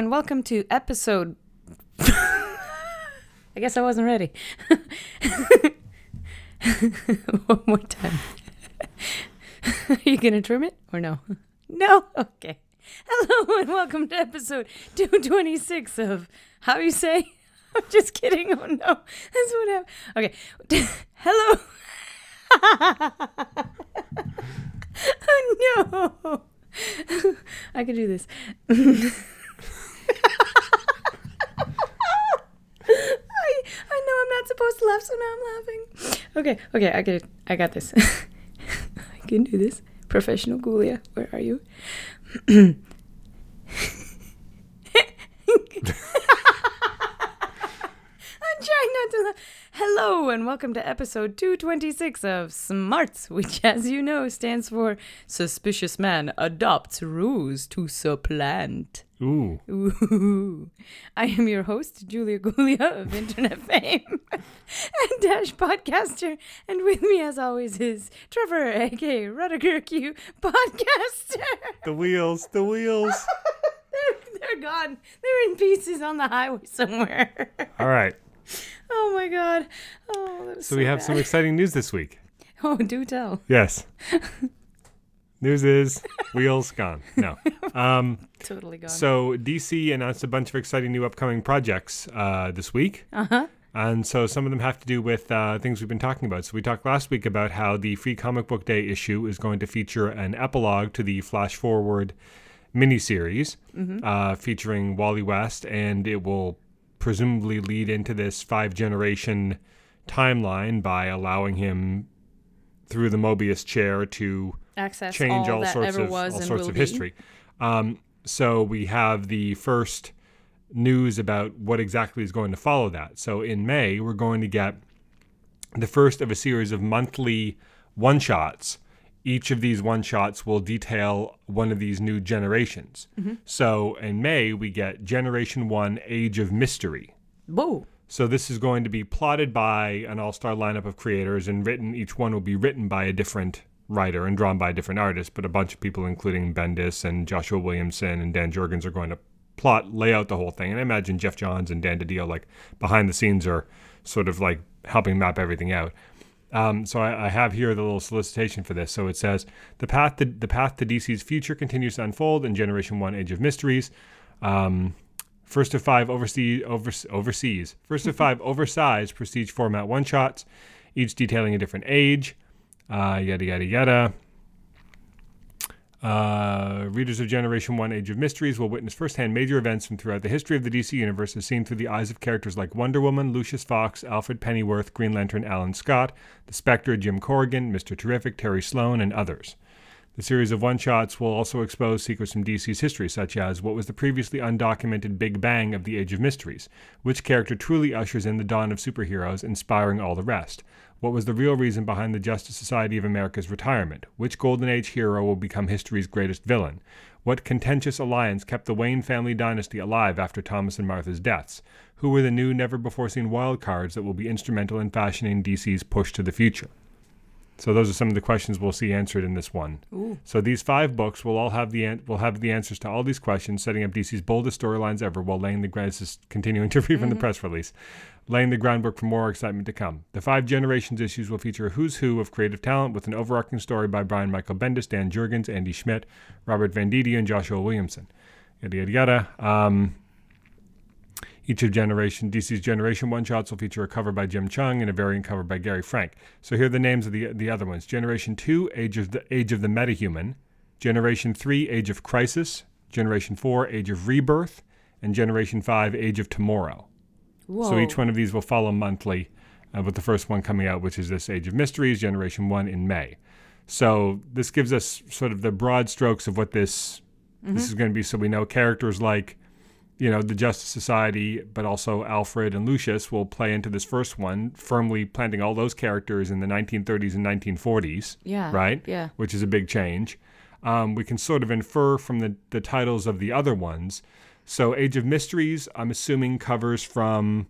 and welcome to episode... I guess I wasn't ready. One more time. Are you going to trim it or no? No? Okay. Hello and welcome to episode 226 of How You Say? I'm just kidding. Oh no. That's what happened. Okay. Hello. Oh no. I can do this. I know I'm not supposed to laugh, so now I'm laughing. Okay, I get it. I got this. I can do this. Professional Guglia, where are you? I'm trying not to laugh. Hello and welcome to episode 226 of SMARTS, which as you know stands for Suspicious Man Adopts Ruse to Supplant. Ooh. I am your host, Julia Guglia of Internet fame and Dash podcaster, and with me as always is Trevor, aka Rudiger Q, podcaster. The wheels. They're gone. They're in pieces on the highway somewhere. All right. Oh my God. Oh, that was so we have bad. Some exciting news this week. Oh, do tell. Yes. News is wheels gone. No. Totally gone. So DC announced a bunch of exciting new upcoming projects this week. Uh-huh. And so some of them have to do with things we've been talking about. So we talked last week about how the Free Comic Book Day issue is going to feature an epilogue to the Flash Forward miniseries featuring Wally West, and it will presumably lead into this 5-generation timeline by allowing him through the Mobius chair to access change all sorts of history. So we have the first news about what exactly is going to follow that. So in May, we're going to get the first of a series of monthly one-shots. Each of these one-shots will detail one of these new generations. Mm-hmm. So in May, we get Generation One: Age of Mystery. Whoa. So this is going to be plotted by an all-star lineup of creators and written. Each one will be written by a different writer and drawn by a different artist, but a bunch of people, including Bendis and Joshua Williamson and Dan Juergens, are going to lay out the whole thing. And I imagine Jeff Johns and Dan DiDio, like, behind the scenes are sort of, like, helping map everything out. So I have here the little solicitation for this. So it says, the path to DC's future continues to unfold in Generation 1 Age of Mysteries. First of 5 oversized prestige format one-shots, each detailing a different age, yada, yada, yada. Readers of Generation 1 Age of Mysteries will witness firsthand major events from throughout the history of the DC universe as seen through the eyes of characters like Wonder Woman, Lucius Fox, Alfred Pennyworth, Green Lantern Alan Scott, The Spectre, Jim Corrigan, Mr. Terrific, Terry Sloane, and others. The series of one-shots will also expose secrets from DC's history, such as what was the previously undocumented Big Bang of the Age of Mysteries? Which character truly ushers in the dawn of superheroes, inspiring all the rest? What was the real reason behind the Justice Society of America's retirement? Which Golden Age hero will become history's greatest villain? What contentious alliance kept the Wayne family dynasty alive after Thomas and Martha's deaths? Who were the new, never-before-seen wildcards that will be instrumental in fashioning DC's push to the future? So those are some of the questions we'll see answered in this one. Ooh. So these 5 books will all have the answers to all these questions, setting up DC's boldest storylines ever while laying the groundwork. This is continuing to read from the press release, laying the groundwork for more excitement to come. The 5 Generations issues will feature a who's who of creative talent with an overarching story by Brian Michael Bendis, Dan Juergens, Andy Schmidt, Robert Van Didi, and Joshua Williamson. Yada yada yada. Each of DC's Generation 1 shots will feature a cover by Jim Chung and a variant cover by Gary Frank. So here are the names of the other ones. Generation 2, Age of the Metahuman. Generation 3, Age of Crisis. Generation 4, Age of Rebirth. And Generation 5, Age of Tomorrow. Whoa. So each one of these will follow monthly, with the first one coming out, which is this Age of Mysteries, Generation 1 in May. So this gives us sort of the broad strokes of what this is going to be. So we know characters like, you know, the Justice Society, but also Alfred and Lucius will play into this first one, firmly planting all those characters in the 1930s and 1940s. Yeah. Right? Yeah. Which is a big change. We can sort of infer from the titles of the other ones. So Age of Mysteries, I'm assuming, covers from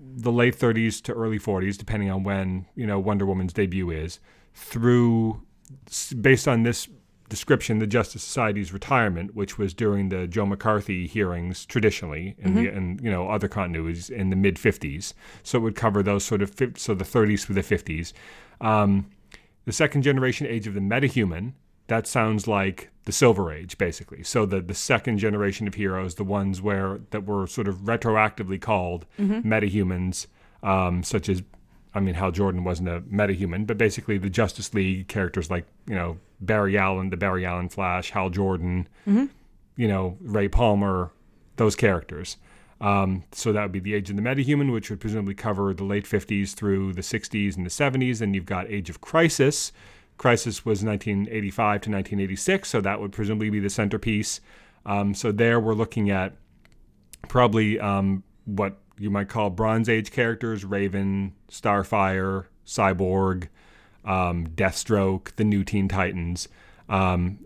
the late 30s to early 40s, depending on when, you know, Wonder Woman's debut is, through, based on this description, the Justice Society's retirement, which was during the Joe McCarthy hearings traditionally, and other continuities in the mid 50s. So it would cover those sort of the 30s through the 50s. The second generation age of the metahuman. That sounds like the Silver Age, basically. So the second generation of heroes, the ones that were sort of retroactively called metahumans, such as, Hal Jordan wasn't a metahuman, but basically the Justice League characters like, Barry Allen, the Barry Allen Flash, Hal Jordan, Ray Palmer, those characters. So that would be the Age of the Metahuman, which would presumably cover the late 50s through the 60s and the 70s. And you've got Age of Crisis. Crisis was 1985 to 1986, so that would presumably be the centerpiece. So there we're looking at probably what you might call Bronze Age characters, Raven, Starfire, Cyborg, Deathstroke, the New Teen Titans, and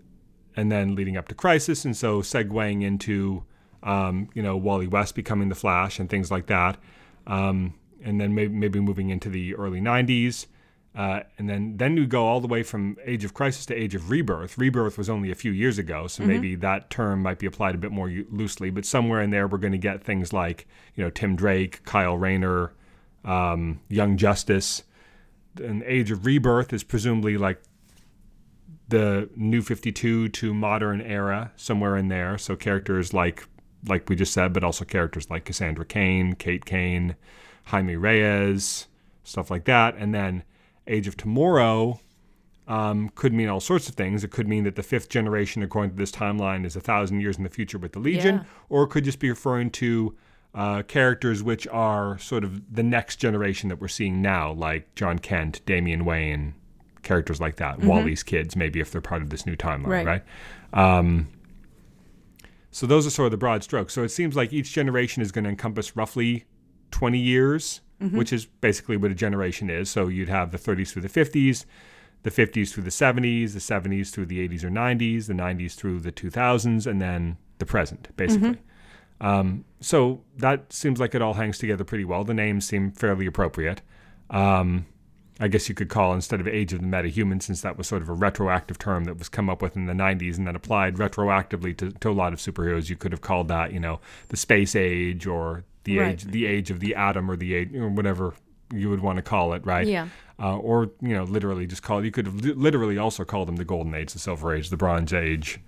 then leading up to Crisis. And so segueing into, Wally West becoming the Flash and things like that. And then maybe moving into the early 90s. And then you go all the way from Age of Crisis to Age of Rebirth. Rebirth was only a few years ago, so maybe that term might be applied a bit more loosely. But somewhere in there, we're going to get things like, Tim Drake, Kyle Rayner, Young Justice. And Age of Rebirth is presumably like the New 52 to modern era, somewhere in there. So characters like we just said, but also characters like Cassandra Cain, Kate Cain, Jaime Reyes, stuff like that. And then Age of Tomorrow could mean all sorts of things. It could mean that the fifth generation, according to this timeline, is 1,000 years in the future with the Legion, or it could just be referring to characters which are sort of the next generation that we're seeing now, like John Kent, Damian Wayne, characters like that, Wally's kids, maybe if they're part of this new timeline, right? So those are sort of the broad strokes. So it seems like each generation is going to encompass roughly 20 years, which is basically what a generation is. So you'd have the 30s through the 50s, the 50s through the 70s, the 70s through the 80s or 90s, the 90s through the 2000s, and then the present, basically. So that seems like it all hangs together pretty well. The names seem fairly appropriate. I guess you could call, instead of Age of the Metahuman, since that was sort of a retroactive term that was come up with in the 90s and then applied retroactively to a lot of superheroes, you could have called that, the Space Age or the age of the atom, or the age, or whatever you would want to call it, right? Yeah. Or literally just call it. You could have literally also called them the Golden Age, the Silver Age, the Bronze Age,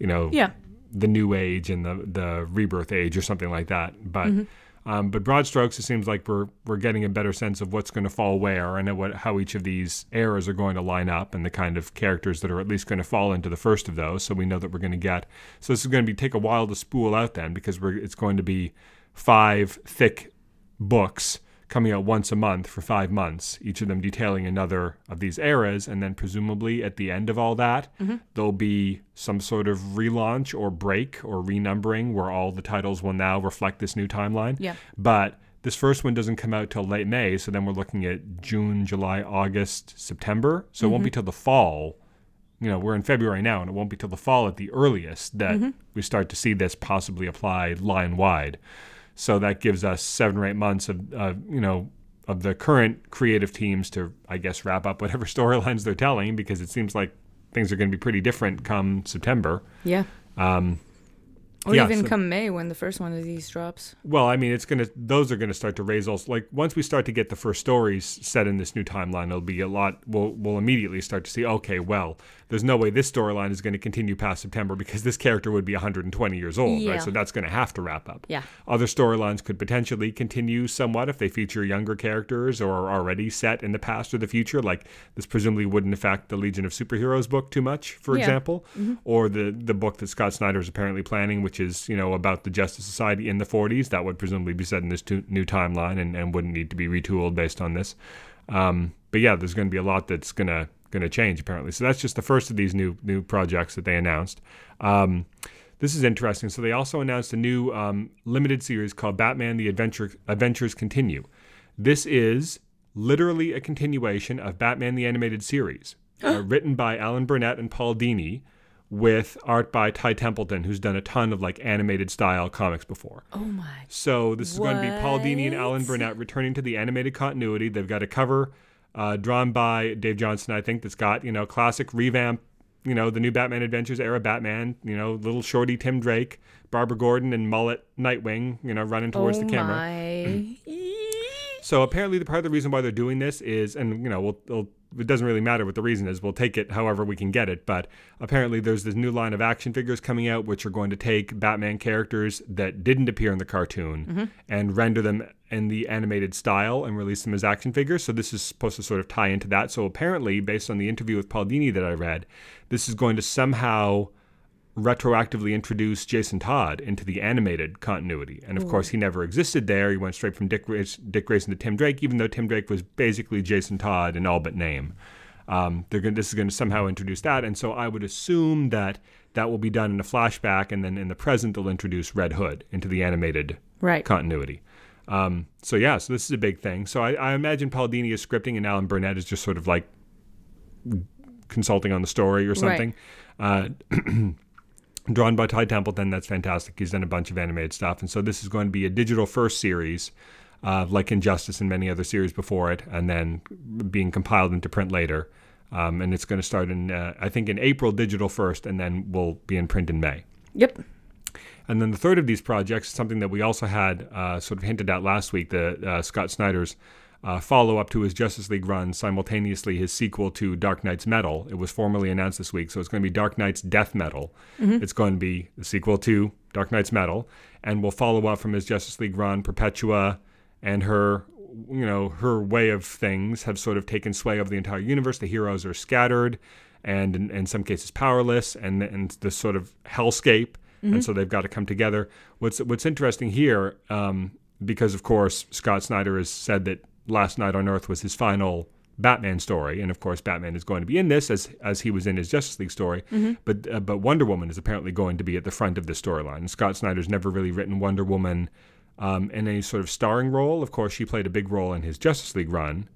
the New Age, and the Rebirth Age, or something like that. But but broad strokes, it seems like we're getting a better sense of what's going to fall where, and how each of these eras are going to line up, and the kind of characters that are at least going to fall into the first of those. So we know that we're going to get. So this is going to take a while to spool out then, because it's going to be 5 thick books coming out once a month for 5 months, each of them detailing another of these eras. And then presumably at the end of all that, there'll be some sort of relaunch or break or renumbering where all the titles will now reflect this new timeline. Yeah. But this first one doesn't come out till late May, so then we're looking at June, July, August, September. So it won't be till the fall. We're in February now, and it won't be till the fall at the earliest that we start to see this possibly applied line-wide. So that gives us 7 or 8 months of the current creative teams to, I guess, wrap up whatever storylines they're telling, because it seems like things are going to be pretty different come September. Yeah. Come May, when the first one of these drops. Well, those are going to start to raise all, like, once we start to get the first stories set in this new timeline, it'll be a lot, we'll immediately start to see, okay, well, there's no way this storyline is going to continue past September, because this character would be 120 years old, right? So that's going to have to wrap up. Yeah. Other storylines could potentially continue somewhat if they feature younger characters or are already set in the past or the future, like this presumably wouldn't affect the Legion of Superheroes book too much, for example, or the book that Scott Snyder is apparently planning, which is, about the Justice Society in the 40s. That would presumably be set in this new timeline and wouldn't need to be retooled based on this. But yeah, there's going to be a lot that's going to change, apparently. So that's just the first of these new projects that they announced. This is interesting. So they also announced a new limited series called Batman: The Adventures Continue. This is literally a continuation of Batman: The Animated Series, written by Alan Burnett and Paul Dini, with art by Ty Templeton, who's done a ton of animated style comics before. Oh my. So this is going to be Paul Dini and Alan Burnett returning to the animated continuity. They've got a cover drawn by Dave Johnson, I think, that's got, classic revamp you know, the New Batman Adventures era Batman, you know, little shorty Tim Drake, Barbara Gordon and mullet Nightwing, you know, running towards the camera. So apparently the part of the reason why they're doing this is, and, you know, we'll it doesn't really matter what the reason is. We'll take it however we can get it. But apparently there's this new line of action figures coming out, which are going to take Batman characters that didn't appear in the cartoon and render them in the animated style and release them as action figures. So this is supposed to sort of tie into that. So apparently, based on the interview with Paul Dini that I read, this is going to somehow retroactively introduce Jason Todd into the animated continuity. And of course, he never existed there. He went straight from Dick Grayson to Tim Drake, even though Tim Drake was basically Jason Todd in all but name. This is going to somehow introduce that. And so I would assume that that will be done in a flashback. And then in the present, they'll introduce Red Hood into the animated continuity. So this is a big thing. So I imagine Paul Dini is scripting and Alan Burnett is just sort of like consulting on the story or something. Drawn by Ty Templeton, that's fantastic. He's done a bunch of animated stuff. And so this is going to be a digital-first series, like Injustice and many other series before it, and then being compiled into print later. And it's going to start in, I think, in April, digital first, and then will be in print in May. Yep. And then the third of these projects, something that we also had sort of hinted at last week, Scott Snyder's follow-up to his Justice League run, simultaneously his sequel to Dark Nights Metal. It was formally announced this week, so it's going to be Dark Nights Death Metal. It's going to be the sequel to Dark Nights Metal, and we'll follow up from his Justice League run. Perpetua and her, you know, her way of things have sort of taken sway over the entire universe. The heroes are scattered and in some cases powerless, and this sort of hellscape, and so they've got to come together. What's interesting here, because of course Scott Snyder has said that Last Night on Earth was his final Batman story, and of course Batman is going to be in this as he was in his Justice League story, but Wonder Woman is apparently going to be at the front of this storyline. Scott Snyder's never really written Wonder Woman in any sort of starring role. Of course, she played a big role in his Justice League run,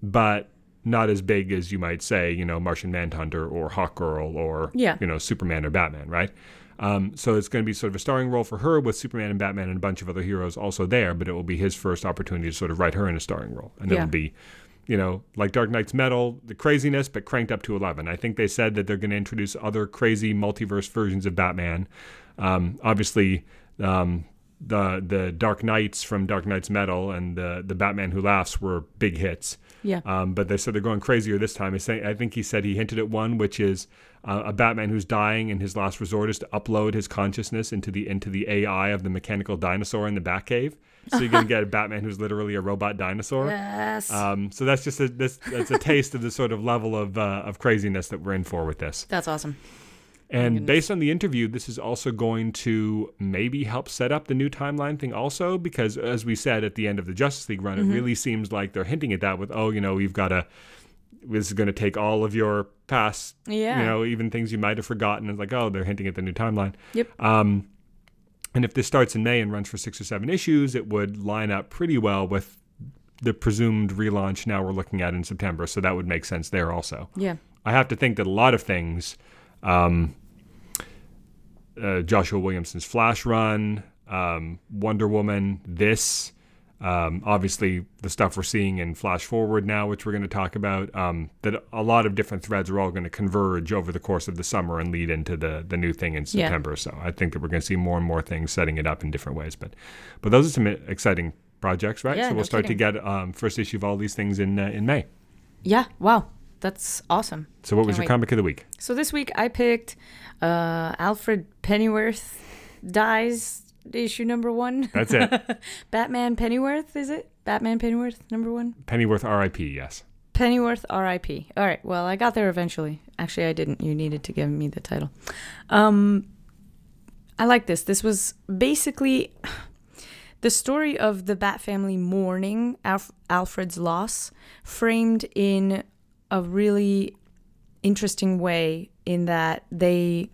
but not as big as you might say, you know, Martian Manhunter or Hawkgirl or, you know, Superman or Batman, right? So it's going to be sort of a starring role for her with Superman and Batman and a bunch of other heroes also there, but it will be his first opportunity to sort of write her in a starring role. And it'll be, you know, like Dark Knight's Metal, the craziness, but cranked up to 11. I think they said that they're going to introduce other crazy multiverse versions of Batman. The Dark Knights from Dark Knight's Metal and the Batman Who Laughs were big hits. But they said they're going crazier this time. I think he said he hinted at one, which is a Batman who's dying, and his last resort is to upload his consciousness into the AI of the mechanical dinosaur in the Batcave. So you can get a Batman who's literally a robot dinosaur. Yes. So that's just that's a taste of the sort of level of craziness that we're in for with this. That's awesome. And based on the interview, this is also going to maybe help set up the new timeline thing also, because as we said at the end of the Justice League run, it really seems like they're hinting at that with, oh, you know, you've got to, this is going to take all of your past, you know, even things you might have forgotten. It's like, oh, they're hinting at the new timeline. And if this starts in May and runs for 6 or 7 issues, it would line up pretty well with the presumed relaunch now we're looking at in September. So that would make sense there also. Yeah. I have to think that a lot of things... Joshua Williamson's Flash run, Wonder Woman, this, obviously the stuff we're seeing in Flash Forward now, which we're going to talk about, that a lot of different threads are all going to converge over the course of the summer and lead into the new thing in September. Yeah. So I think that we're going to see more and more things setting it up in different ways. But those are some exciting projects, right? Yeah, so we'll start to get first issue of all these things in May. Yeah, wow. That's awesome. So what was your comic of the week? So this week I picked Alfred Pennyworth Dies, issue number 1. That's it. Batman Pennyworth, is it? Batman Pennyworth, number 1? Pennyworth R.I.P., yes. Pennyworth R.I.P. All right. Well, I got there eventually. Actually, I didn't. You needed to give me the title. I like this. This was basically the story of the Bat family mourning Alfred's loss, framed in a really interesting way, in that they,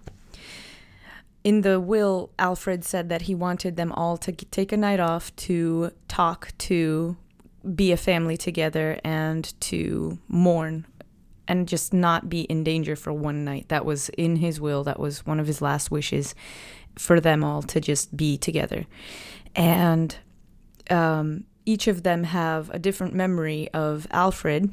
in the will, Alfred said that he wanted them all to take a night off to talk, to be a family together, and to mourn and just not be in danger for one night. That was in his will. That was one of his last wishes, for them all to just be together. And each of them have a different memory of Alfred.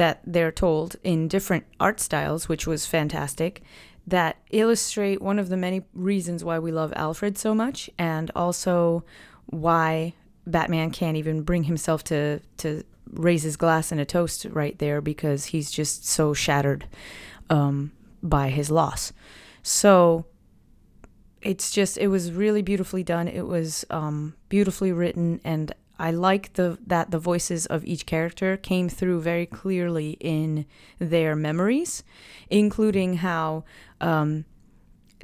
that they're told in different art styles, which was fantastic, that illustrate one of the many reasons why we love Alfred so much, and also why Batman can't even bring himself to raise his glass in a toast right there, because he's just so shattered by his loss. So it's just, it was really beautifully done. It was beautifully written, and I like that the voices of each character came through very clearly in their memories, including how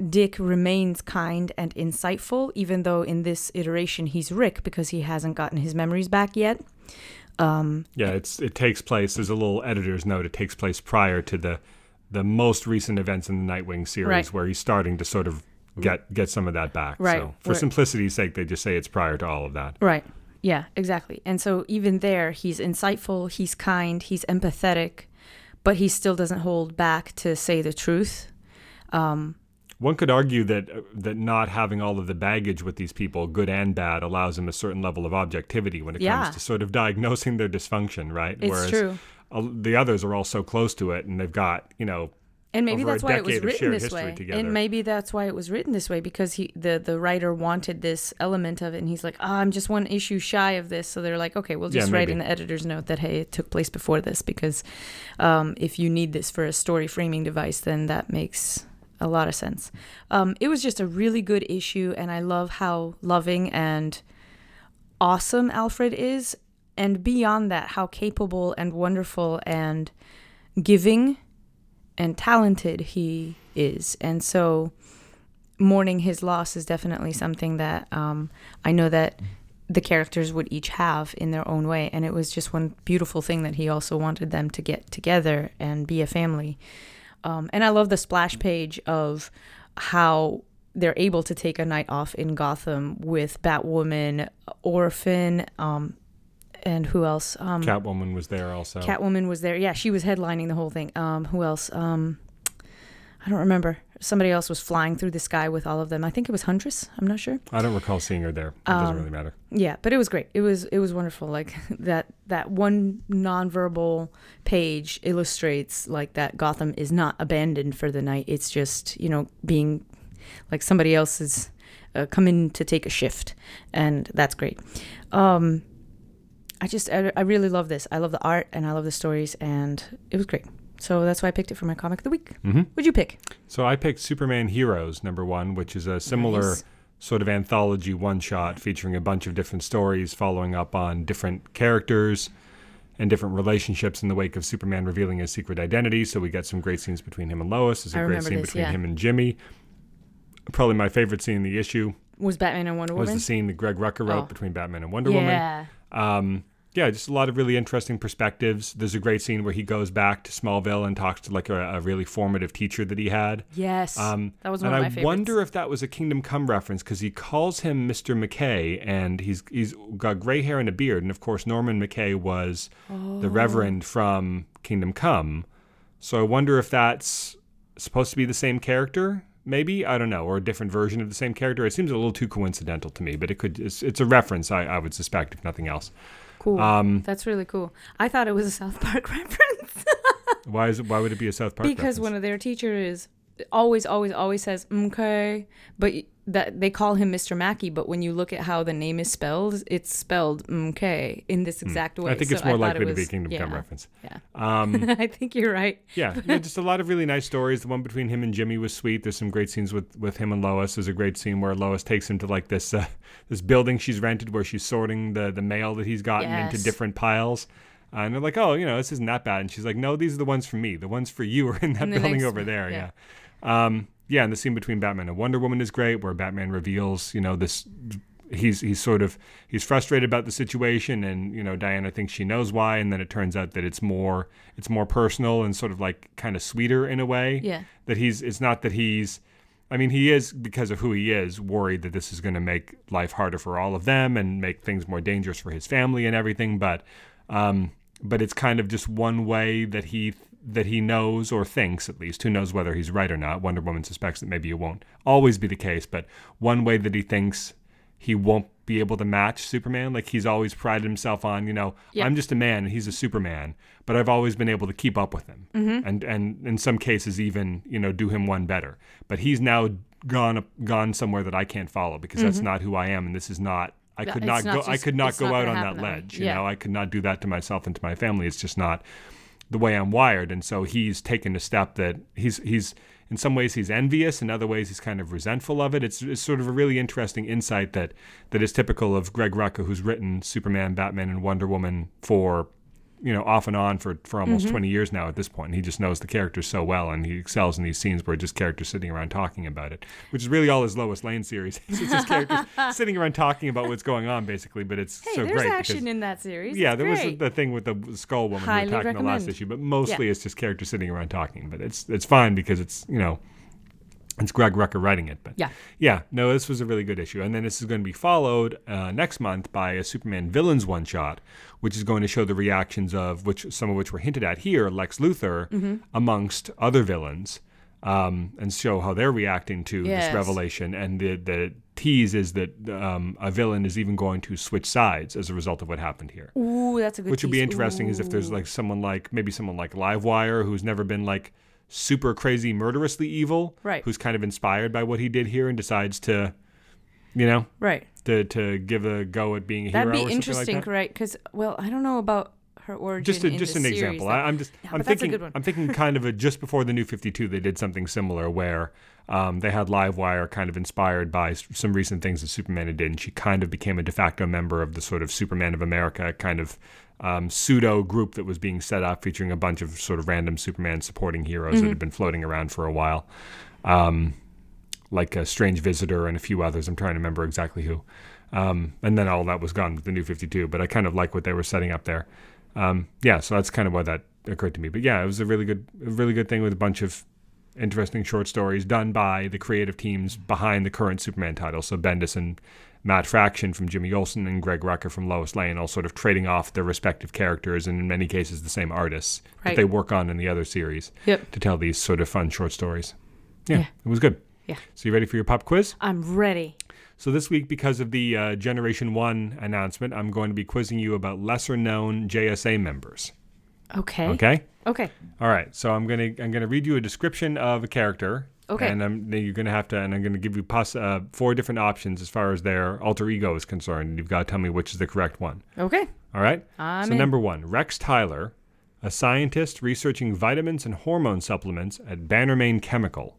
Dick remains kind and insightful, even though in this iteration he's Rick because he hasn't gotten his memories back yet. It takes place, there's a little editor's note, it takes place prior to the most recent events in the Nightwing series, right, where he's starting to sort of get some of that back. Right. So for simplicity's sake, they just say it's prior to all of that. Right. Yeah, exactly. And so even there, he's insightful, he's kind, he's empathetic, but he still doesn't hold back to say the truth. One could argue that not having all of the baggage with these people, good and bad, allows him a certain level of objectivity when it comes to sort of diagnosing their dysfunction, right? It's Whereas true. The others are all so close to it, and they've got, and maybe that's why it was written this way. And maybe that's why it was written this way, because the writer wanted this element of it, and he's like, I'm just one issue shy of this. So they're like, okay, we'll just write in the editor's note that, hey, it took place before this, because if you need this for a story framing device, then that makes a lot of sense. It was just a really good issue, and I love how loving and awesome Alfred is, and beyond that, how capable and wonderful and giving and talented he is. And so mourning his loss is definitely something that I know that the characters would each have in their own way, and it was just one beautiful thing that he also wanted them to get together and be a family. And I love the splash page of how they're able to take a night off in Gotham with Batwoman, Orphan, and who else? Catwoman was there also. Catwoman was there. Yeah, she was headlining the whole thing. Who else? I don't remember. Somebody else was flying through the sky with all of them. I think it was Huntress. I'm not sure. I don't recall seeing her there. It doesn't really matter. Yeah, but it was great. It was wonderful. Like that one nonverbal page illustrates like that Gotham is not abandoned for the night. It's just, being like somebody else is come in to take a shift, and that's great. I really love this. I love the art, and I love the stories, and it was great. So that's why I picked it for my comic of the week. Mm-hmm. What'd you pick? So I picked Superman Heroes, #1, which is a similar sort of anthology one-shot featuring a bunch of different stories following up on different characters and different relationships in the wake of Superman revealing his secret identity. So we got some great scenes between him and Lois. There's a great scene between him and Jimmy. Probably my favorite scene in the issue was Batman and Wonder Woman. Was the scene that Greg Rucka wrote between Batman and Wonder Woman. Yeah. Just a lot of really interesting perspectives. There's a great scene where he goes back to Smallville and talks to like a really formative teacher that he had. Yes, that was one of my favorites. And I wonder if that was a Kingdom Come reference, because he calls him Mr. McKay, and he's got gray hair and a beard. And of course, Norman McKay was the Reverend from Kingdom Come. So I wonder if that's supposed to be the same character. Maybe, I don't know, or a different version of the same character. It seems a little too coincidental to me, but it's a reference, I would suspect, if nothing else. Cool. That's really cool. I thought it was a South Park reference. Why would it be a South Park reference? Because one of their teachers always says, okay, but that they call him Mr. Mackey, but when you look at how the name is spelled, it's spelled okay in this exact way. I think it's more likely to be a Kingdom Come reference. Yeah. I think you're right. Yeah. Just a lot of really nice stories. The one between him and Jimmy was sweet. There's some great scenes with him and Lois. There's a great scene where Lois takes him to like this building she's rented where she's sorting the mail that he's gotten into different piles. And they're like, this isn't that bad. And she's like, no, these are the ones for me. The ones for you are in that building over there. Yeah. And the scene between Batman and Wonder Woman is great, where Batman reveals, he's frustrated about the situation, and Diana thinks she knows why, and then it turns out that it's more personal and sort of like kind of sweeter in a way. Yeah. That it's not that he is, because of who he is, worried that this is going to make life harder for all of them and make things more dangerous for his family and everything, but it's kind of just one way that he knows, or thinks at least. Who knows whether he's right or not? Wonder Woman suspects that maybe it won't always be the case, but one way that he thinks he won't be able to match Superman. Like, he's always prided himself on, you know, I'm just a man, he's a Superman, but I've always been able to keep up with him. Mm-hmm. And in some cases even, you know, do him one better. But he's now gone somewhere that I can't follow because that's not who I am, and this is not, I could not go out on that ledge. You know, I could not do that to myself and to my family. It's just not the way I'm wired. And so he's taken a step that he's in some ways he's envious, in other ways he's kind of resentful of it. It's sort of a really interesting insight that is typical of Greg Rucka, who's written Superman, Batman, and Wonder Woman for, you know, off and on for almost 20 years now at this point. And he just knows the characters so well, and he excels in these scenes where just characters sitting around talking about it, which is really all his Lois Lane series. It's just characters sitting around talking about what's going on, basically. But it's so great. There's action in that series. Yeah, was the thing with the Skull Woman we were talking the last issue, but mostly it's just characters sitting around talking. But it's fine because it's, you know, it's Greg Rucka writing it. But no, this was a really good issue. And then this is going to be followed next month by a Superman Villains one-shot, which is going to show the reactions of, some of which were hinted at here, Lex Luthor amongst other villains, and show how they're reacting to this revelation. And the tease is that a villain is even going to switch sides as a result of what happened here. Ooh, that's a good tease. Which would be interesting is if there's someone like Livewire, who's never been super crazy, murderously evil, who's kind of inspired by what he did here and decides to, you know, to give a go at being a hero or something like that. That'd be interesting, right? Because, I don't know about her origin. Just an example. I'm thinking kind of just before the New 52, they did something similar where they had Livewire kind of inspired by some recent things that Superman had did, and she kind of became a de facto member of the sort of Superman of America kind of pseudo group that was being set up, featuring a bunch of sort of random Superman supporting heroes that had been floating around for a while, like a Strange Visitor and a few others. I'm trying to remember exactly who. And then all that was gone with the New 52, but I kind of like what they were setting up there. So that's kind of why that occurred to me. But yeah, it was a really good thing with a bunch of interesting short stories done by the creative teams behind the current Superman title. So Bendis and Matt Fraction from Jimmy Olsen and Greg Rucka from Lois Lane, all sort of trading off their respective characters and in many cases the same artists that they work on in the other series to tell these sort of fun short stories. Yeah, it was good. Yeah. So you ready for your pop quiz? I'm ready. So this week, because of the Generation One announcement, I'm going to be quizzing you about lesser known JSA members. Okay. All right. So I'm gonna read you a description of a character. Okay. And I'm going to give you four different options as far as their alter ego is concerned. You've got to tell me which is the correct one. Okay. All right? Number one, Rex Tyler, a scientist researching vitamins and hormone supplements at Bannerman Chemical.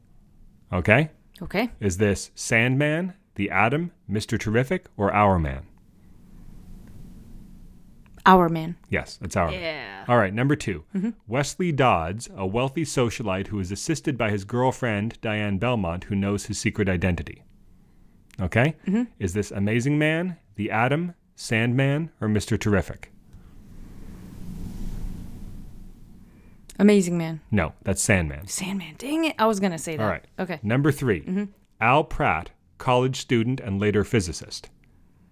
Okay? Okay. Is this Sandman, The Atom, Mr. Terrific, or Our Man? Our Man. Yes, it's Our Man. Yeah. All right, number two. Mm-hmm. Wesley Dodds, a wealthy socialite who is assisted by his girlfriend, Diane Belmont, who knows his secret identity. Okay? Mm-hmm. Is this Amazing Man, The Atom, Sandman, or Mr. Terrific? Amazing Man. No, that's Sandman. Sandman, dang it. I was going to say that. All right. Okay. Number three. Mm-hmm. Al Pratt, college student and later physicist.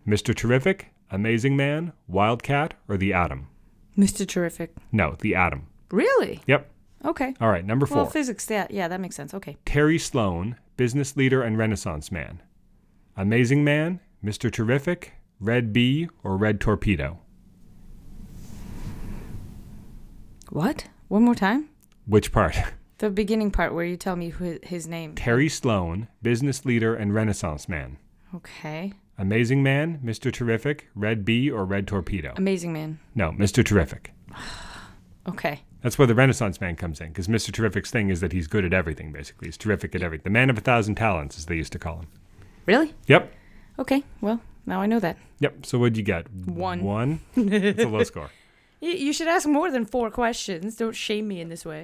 Mr. Terrific, Amazing Man, Wildcat, or The Atom? Mr. Terrific. No, The Atom. Really? Yep. Okay. All right, number four. Well, physics, that makes sense. Okay. Terry Sloane, business leader and Renaissance man. Amazing Man, Mr. Terrific, Red Bee, or Red Torpedo? What? One more time? Which part? The beginning part where you tell me his name. Terry Sloane, business leader and Renaissance man. Okay. Amazing Man, Mr. Terrific, Red Bee, or Red Torpedo? Amazing Man. No, Mr. Terrific. Okay. That's where the Renaissance Man comes in, because Mr. Terrific's thing is that he's good at everything, basically. He's terrific at everything. The man of 1,000 talents, as they used to call him. Really? Yep. Okay, well, now I know that. Yep, so what'd you get? One? That's a low score. You should ask more than four questions. Don't shame me in this way.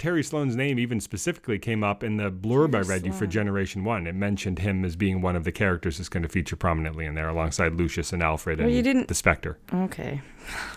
Terry Sloane's name even specifically came up in the blurb I read you for Generation One. It mentioned him as being one of the characters that's going to feature prominently in there alongside Lucius and Alfred the Spectre. Okay.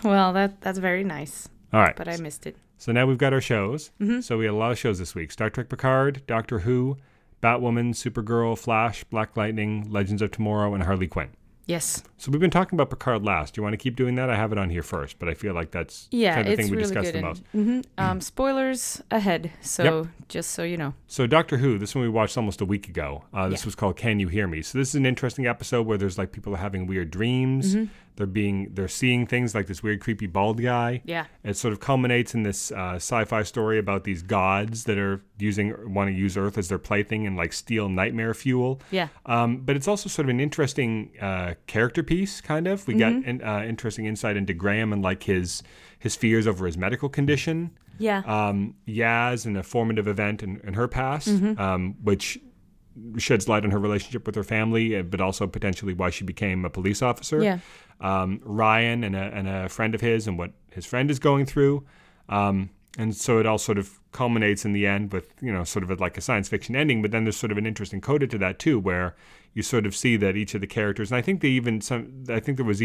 Well, that's very nice. All right. But I missed it. So now we've got our shows. Mm-hmm. So we had a lot of shows this week. Star Trek Picard, Doctor Who, Batwoman, Supergirl, Flash, Black Lightning, Legends of Tomorrow, and Harley Quinn. Yes. So we've been talking about Picard last. Do you want to keep doing that? I have it on here first, but I feel like that's kind of the thing we discussed the most. Spoilers ahead, so just so you know. So Doctor Who, this one we watched almost a week ago. This was called Can You Hear Me? So this is an interesting episode where there's like people are having weird dreams. They're seeing things like this weird, creepy, bald guy. Yeah. It sort of culminates in this sci-fi story about these gods that are want to use Earth as their plaything and like steal nightmare fuel. Yeah. But it's also sort of an interesting character piece, kind of. We got an interesting insight into Graham and like his fears over his medical condition. Yeah. Yaz and a formative event in her past, which sheds light on her relationship with her family, but also potentially why she became a police officer. Yeah. Ryan and a friend of his and what his friend is going through. And so it all sort of culminates in the end with, sort of like a science fiction ending. But then there's sort of an interesting coda to that too, where you sort of see that each of the characters, and I think there was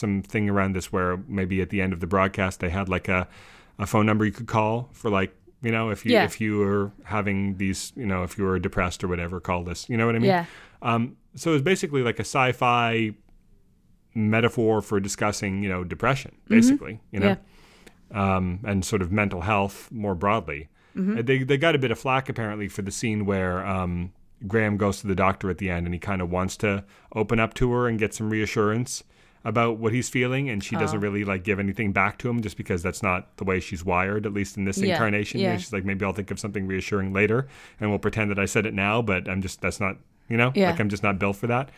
something around this where maybe at the end of the broadcast they had like a phone number you could call for like, if you were having these, if you were depressed or whatever, call this. You know what I mean? Yeah. So it's basically like a sci-fi metaphor for discussing, depression, basically, Yeah. And sort of mental health more broadly. They got a bit of flack apparently for the scene where Graham goes to the doctor at the end and he kind of wants to open up to her and get some reassurance about what he's feeling, and she doesn't really like give anything back to him just because that's not the way she's wired, at least in this incarnation. Yeah. She's like, maybe I'll think of something reassuring later and we'll pretend that I said it now, but I'm just not built for that.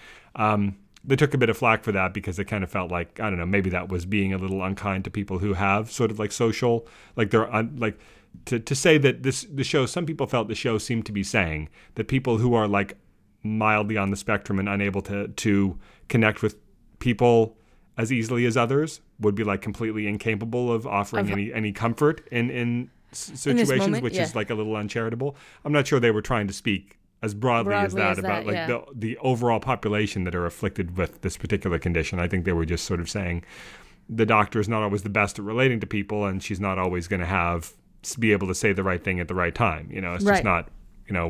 They took a bit of flack for that because it kind of felt like, I don't know, maybe that was being a little unkind to people who have sort of like social, like they're like to say that some people felt the show seemed to be saying that people who are like mildly on the spectrum and unable to connect with people as easily as others would be like completely incapable of offering any comfort in situations, in moment, which is like a little uncharitable. I'm not sure they were trying to speak as broadly as that about like the overall population that are afflicted with this particular condition. I think they were just sort of saying the doctor is not always the best at relating to people, and she's not always going to be able to say the right thing at the right time. Just not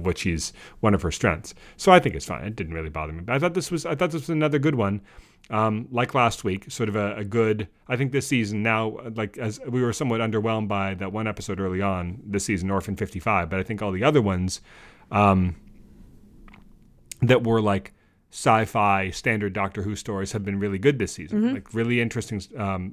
what she's one of her strengths. So I think it's fine. It didn't really bother me. But I thought this was another good one. Like last week, sort of a good, I think this season now, like as we were somewhat underwhelmed by that one episode early on this season, Orphan 55, but I think all the other ones that were like sci-fi standard Doctor Who stories have been really good this season. Like really interesting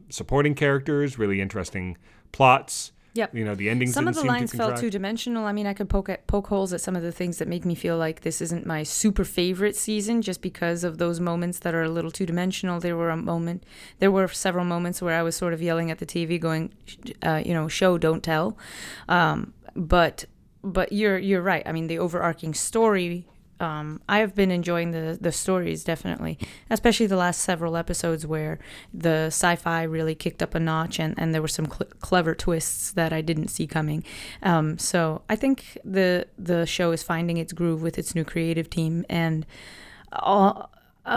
supporting characters, really interesting plots. Yep. The endings. Some of the lines felt two dimensional. I mean, I could poke holes at some of the things that make me feel like this isn't my super favorite season, just because of those moments that are a little two dimensional. There were several moments where I was sort of yelling at the TV, going, show don't tell. But you're right. I mean, the overarching story. I have been enjoying the stories, definitely, especially the last several episodes where the sci-fi really kicked up a notch and there were some clever twists that I didn't see coming. So I think the show is finding its groove with its new creative team, and a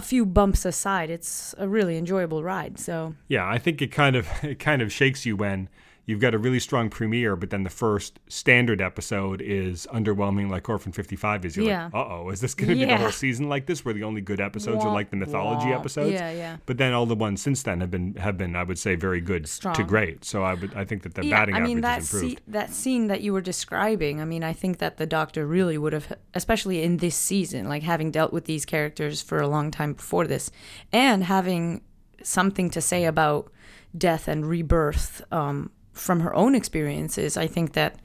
few bumps aside, it's a really enjoyable ride. So yeah, I think it kind of shakes you when you've got a really strong premiere, but then the first standard episode is underwhelming like Orphan 55 is. You're like, uh-oh, is this going to be the whole season like this, where the only good episodes are like the mythology episodes? Yeah. But then all the ones since then have been, I would say, very good to great. So I think that the batting average has improved. That scene that you were describing, I mean, I think that the Doctor really would have, especially in this season, like having dealt with these characters for a long time before this, and having something to say about death and rebirth, from her own experiences, I think that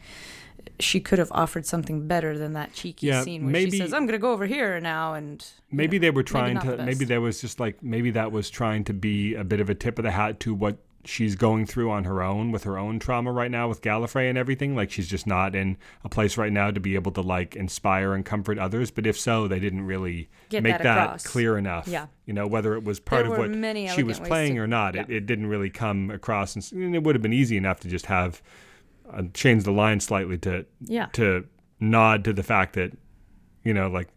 she could have offered something better than that cheeky scene where she says, I'm going to go over here now. And maybe they were trying to, that was trying to be a bit of a tip of the hat to what she's going through on her own with her own trauma right now with Gallifrey and everything. Like, she's just not in a place right now to be able to like inspire and comfort others. But if so, they didn't really make that clear enough. Yeah. Whether it was part of what she was playing or not, it didn't really come across. And it would have been easy enough to just have change the line slightly to nod to the fact that, like,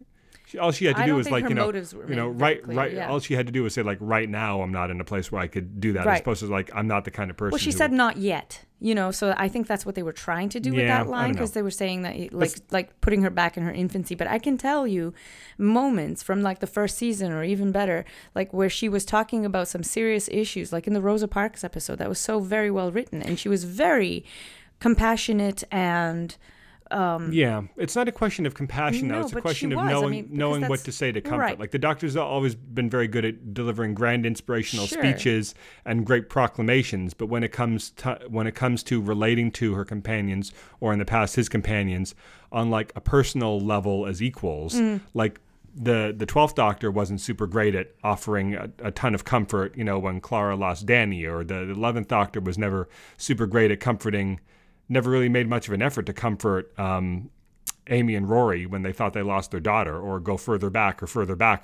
all she had to do was like, right. Yeah. All she had to do was say like, right now I'm not in a place where I could do that. Right. As opposed to like, I'm not the kind of person. Well, she said not yet, you know. So I think that's what they were trying to do with that line, because they were saying that like putting her back in her infancy. But I can tell you moments from like the first season or even better, like where she was talking about some serious issues, like in the Rosa Parks episode, that was so very well written, and she was very compassionate and. It's not a question of compassion, though. It's a question of knowing what to say to comfort. Right. Like, the Doctor's always been very good at delivering grand inspirational speeches and great proclamations, but when it comes to relating to her companions, or in the past his companions, on like a personal level as equals, like the 12th Doctor wasn't super great at offering a ton of comfort, you know, when Clara lost Danny, or the 11th Doctor was never super great at comforting. Never really made much of an effort to comfort Amy and Rory when they thought they lost their daughter, or go further back or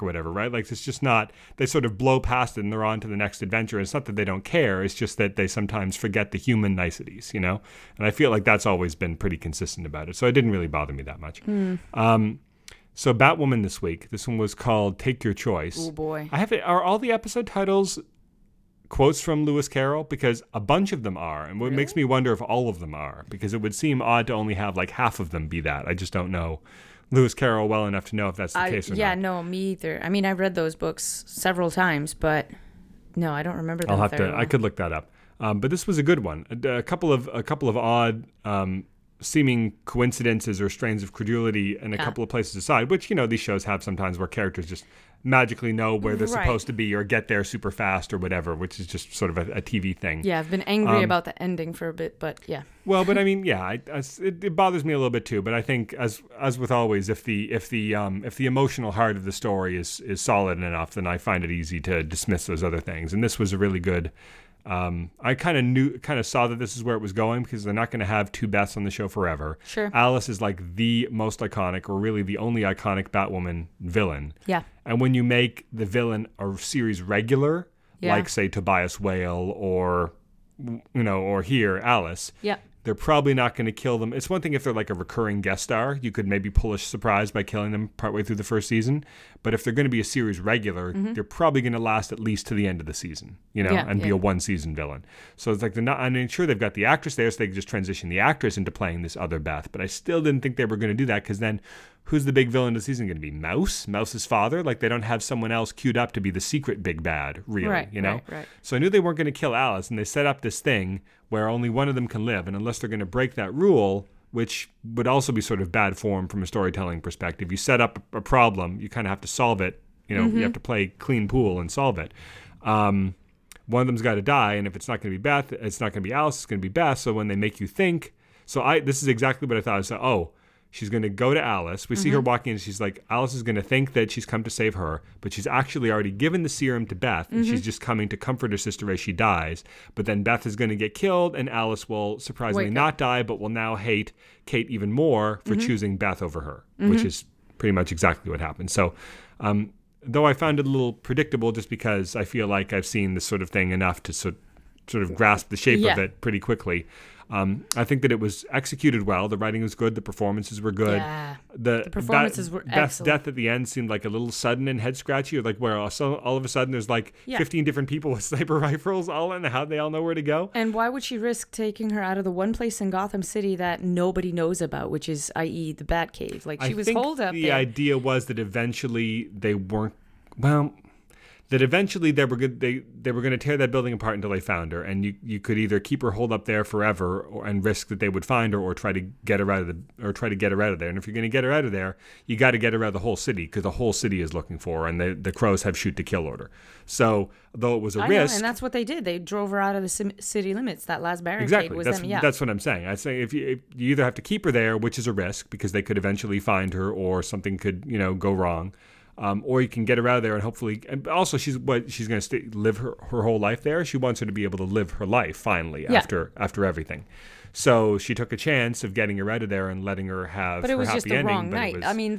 whatever, right? Like, it's just not, they sort of blow past it and they're on to the next adventure. It's not that they don't care. It's just that they sometimes forget the human niceties, you know? And I feel like that's always been pretty consistent about it. So it didn't really bother me that much. So Batwoman this week, this one was called Take Your Choice. Oh boy. Are all the episode titles quotes from Lewis Carroll? Because a bunch of them are, and what makes me wonder if all of them are, because it would seem odd to only have like half of them be that. I just don't know Lewis Carroll well enough to know if that's the case or not. Yeah, no, me either. I mean, I've read those books several times, but no, I don't remember them. I'll have to. I could look that up. But this was a good one. A couple of odd seeming coincidences or strains of credulity in a couple of places aside, which, you know, these shows have sometimes, where characters just magically know where they're supposed to be or get there super fast or whatever, which is just sort of a TV thing. Yeah, I've been angry about the ending for a bit, but yeah. Well, but I mean, yeah, it bothers me a little bit too. But I think, as with always, if the emotional heart of the story is solid enough, then I find it easy to dismiss those other things. And this was a really good. I kind of saw that this is where it was going, because they're not going to have two Beths on the show forever. Sure. Alice is like the most iconic, or really the only iconic Batwoman villain. Yeah. And when you make the villain a series regular, like say Tobias Whale or, you know, or here Alice. Yeah. They're probably not going to kill them. It's one thing if they're like a recurring guest star. You could maybe pull a surprise by killing them partway through the first season. But if they're going to be a series regular, they're probably going to last at least to the end of the season, you know, and be a one-season villain. So it's like they're not. I mean, sure, they've got the actress there, so they can just transition the actress into playing this other Beth. But I still didn't think they were going to do that, because then who's the big villain of the season going to be? Mouse's father? Like, they don't have someone else queued up to be the secret big bad, really, you know? Right. So I knew they weren't going to kill Alice, and they set up this thing where only one of them can live. And unless they're going to break that rule, which would also be sort of bad form from a storytelling perspective, you set up a problem, you kind of have to solve it. You know, you have to play clean pool and solve it. One of them's got to die, and if it's not going to be Beth, it's not going to be Alice, it's going to be Beth. So when they make you think, this is exactly what I thought. I said, oh, she's going to go to Alice. We see her walking in. And she's like, Alice is going to think that she's come to save her, but she's actually already given the serum to Beth, and she's just coming to comfort her sister as she dies. But then Beth is going to get killed, and Alice will surprisingly not die, but will now hate Kate even more for choosing Beth over her, which is pretty much exactly what happened. So, though I found it a little predictable, just because I feel like I've seen this sort of thing enough to sort of grasp the shape of it pretty quickly. I think that it was executed well. The writing was good. The performances were good. Yeah. The performances were excellent. Beth's death at the end seemed like a little sudden and head-scratchy, or like where all of a sudden there's like 15 different people with sniper rifles all in. How they all know where to go? And why would she risk taking her out of the one place in Gotham City that nobody knows about, which is, i.e., the Batcave? Like, she was holed up there. The idea was that eventually they weren't... Well... That eventually they were going to tear that building apart until they found her, and you could either keep her holed up there forever, and risk that they would find her, or try to get her out of there. And if you're going to get her out of there, you got to get her out of the whole city, because the whole city is looking for her, and the Crows have shoot to kill order. So though it was a risk, and that's what they did. They drove her out of the city limits. That last barricade was them. Yeah, that's what I'm saying. I say if you either have to keep her there, which is a risk because they could eventually find her, or something could go wrong. Or you can get her out of there, and hopefully, and also she's going to live her whole life there. She wants her to be able to live her life finally after everything. So she took a chance of getting her out of there and letting her have. But it was just the wrong night. I mean,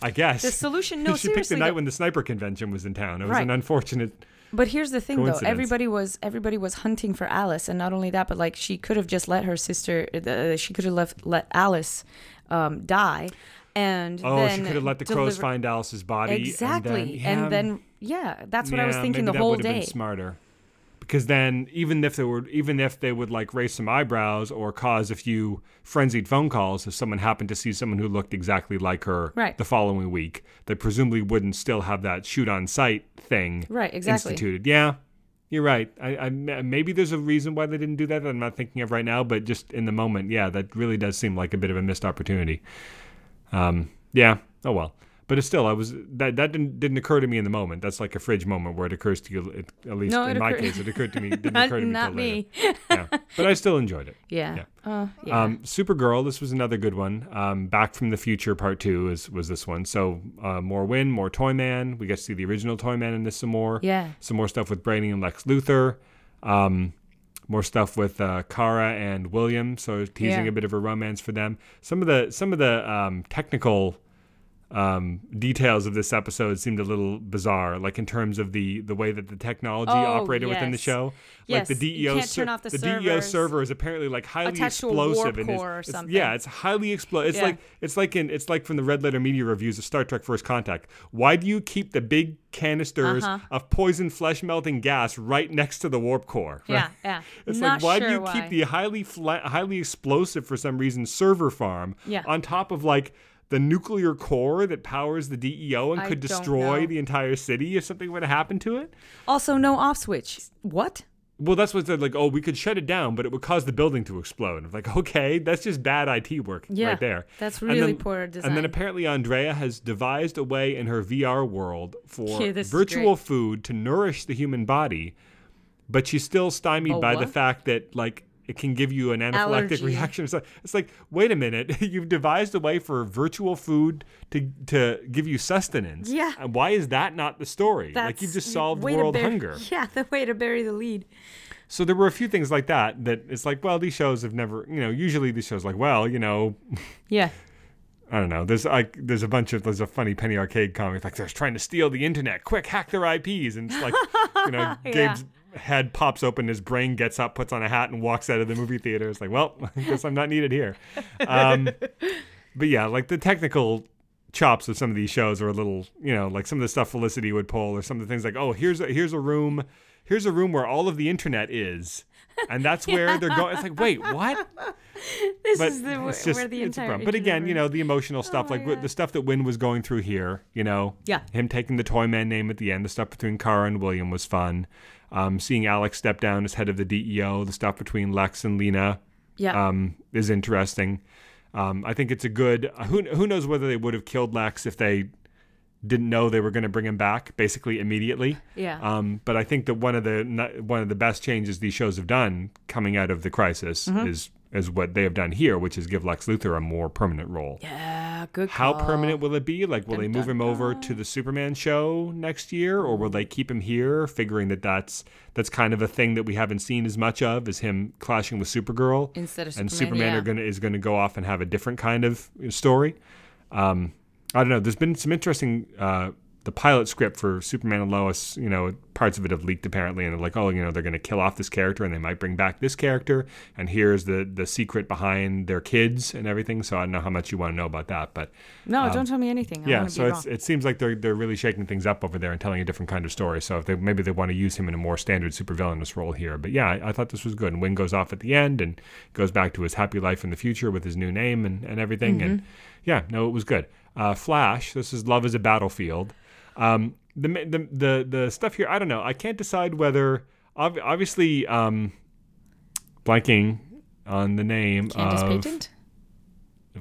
I guess the solution. No, she picked the night when the sniper convention was in town. It was an unfortunate. But here's the thing, though. Everybody was hunting for Alice, and not only that, but like she could have just let her sister. She could have let Alice die. And then she could have let the crows find Alice's body. Exactly. And then that's what I was thinking the whole day. Maybe that would have been smarter. Because then, even if they would like raise some eyebrows or cause a few frenzied phone calls, if someone happened to see someone who looked exactly like her the following week, they presumably wouldn't still have that shoot on sight thing instituted. Yeah, you're right. I maybe there's a reason why they didn't do that I'm not thinking of right now, but just in the moment, yeah, that really does seem like a bit of a missed opportunity. Oh well. But it's still, that didn't occur to me in the moment. That's like a fridge moment where it occurs to you. At least in my case, it occurred to me. It didn't occur to me till later. Yeah. But I still enjoyed it. Yeah. Supergirl. This was another good one. Back from the Future Part 2 was this one. So more Win, more Toyman. We got to see the original Toyman in this some more. Yeah. Some more stuff with Brainy and Lex Luthor. More stuff with Kara and William. So teasing a bit of a romance for them. Some of the technical. Details of this episode seemed a little bizarre, like in terms of the way that the technology operated within the show. Yes. Like the DEO, the DEO server is apparently like highly explosive. It's highly explosive. It's like from the Red Letter Media reviews of Star Trek First Contact. Why do you keep the big canisters of poison flesh melting gas right next to the warp core? Right? Yeah. It's not like why do you keep the highly explosive for some reason server farm on top of like the nuclear core that powers the DEO and could destroy the entire city if something were to happen to it. Also, no off switch. What? Well, that's what they're like, we could shut it down, but it would cause the building to explode. I'm like, okay, that's just bad IT work right there. That's really poor design. And then apparently Andrea has devised a way in her VR world for virtual food to nourish the human body, but she's still stymied by the fact that like it can give you an anaphylactic reaction. It's like, wait a minute. You've devised a way for virtual food to give you sustenance. Yeah. And why is that not the story? Like you've just solved world hunger. Yeah, the way to bury the lead. So there were a few things like that it's like, well, these shows have never, usually these shows like, Yeah. I don't know. There's a funny Penny Arcade comic. Like they're trying to steal the internet. Quick, hack their IPs. And it's like, Gabe's head pops open, his brain gets up, puts on a hat, and walks out of the movie theater. It's like, well, I guess I'm not needed here. But yeah, like the technical chops of some of these shows are a little, like some of the stuff Felicity would pull, or some of the things like, here's a room where all of the internet is, and that's where they're going. It's like, wait, what? This is where the entire. But again, the emotional stuff, the stuff that Wynn was going through here. Him taking the Toyman name at the end. The stuff between Kara and William was fun. Seeing Alex step down as head of the DEO, the stuff between Lex and Lena is interesting. I think it's a good... Who knows whether they would have killed Lex if they didn't know they were going to bring him back basically immediately. Yeah. But I think that one of the best changes these shows have done coming out of the crisis is what they have done here, which is give Lex Luthor a more permanent role. Yeah, good call. How permanent will it be? Like, will they move him over to the Superman show next year, or will they keep him here, figuring that that's kind of a thing that we haven't seen as much of, is him clashing with Supergirl instead of Superman, and Superman is going to go off and have a different kind of story. I don't know. There's been some interesting. The pilot script for Superman and Lois, parts of it have leaked apparently, and they're like, they're going to kill off this character, and they might bring back this character, and here's the secret behind their kids and everything. So I don't know how much you want to know about that, but no, don't tell me anything. It seems like they're really shaking things up over there and telling a different kind of story. So if maybe they want to use him in a more standard supervillainous role here, but yeah, I thought this was good. And Wynn goes off at the end and goes back to his happy life in the future with his new name and everything, and yeah, no, it was good. Flash. This is Love is a Battlefield. The stuff here, I don't know. I can't decide whether obviously blanking on the name. Candace Payton.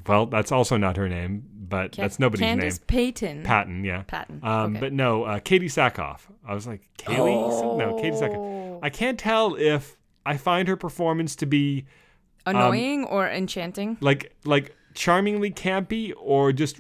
Well, that's also not her name, but that's nobody's Candace name. Candace Payton. Patton. But no, Katie Sackhoff. I was like, Katie Sackhoff. I can't tell if I find her performance to be annoying or enchanting. Like charmingly campy, or just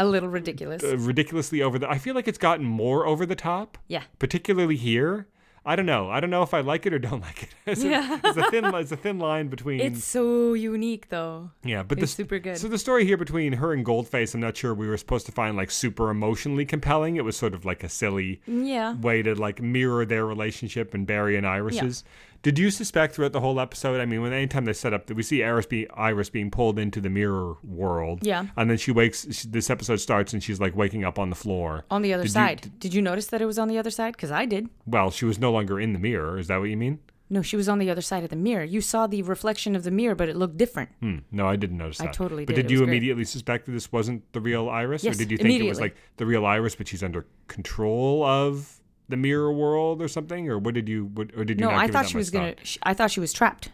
a little ridiculous, ridiculously over the. I feel like it's gotten more over the top. Yeah, particularly here. I don't know. I don't know if I like it or don't like it. It's a thin line between. It's so unique, though. Yeah, but it's super good. So the story here between her and Goldface, I'm not sure we were supposed to find like super emotionally compelling. It was sort of like a silly way to like mirror their relationship and Barry and Iris's. Did you suspect throughout the whole episode, I mean, when anytime they set up that we see Iris being pulled into the mirror world. Yeah. And then she wakes, this episode starts and she's like waking up on the floor. On the other side. Did you notice that it was on the other side? Because I did. Well, she was no longer in the mirror. Is that what you mean? No, she was on the other side of the mirror. You saw the reflection of the mirror, but it looked different. No, I didn't notice that. I totally did. But did you immediately suspect that this wasn't the real Iris? Yes, or did you think it was like the real Iris, but she's under control of the mirror world or something? Or what did you? Or did you? No, I thought she was gonna. I thought she was trapped.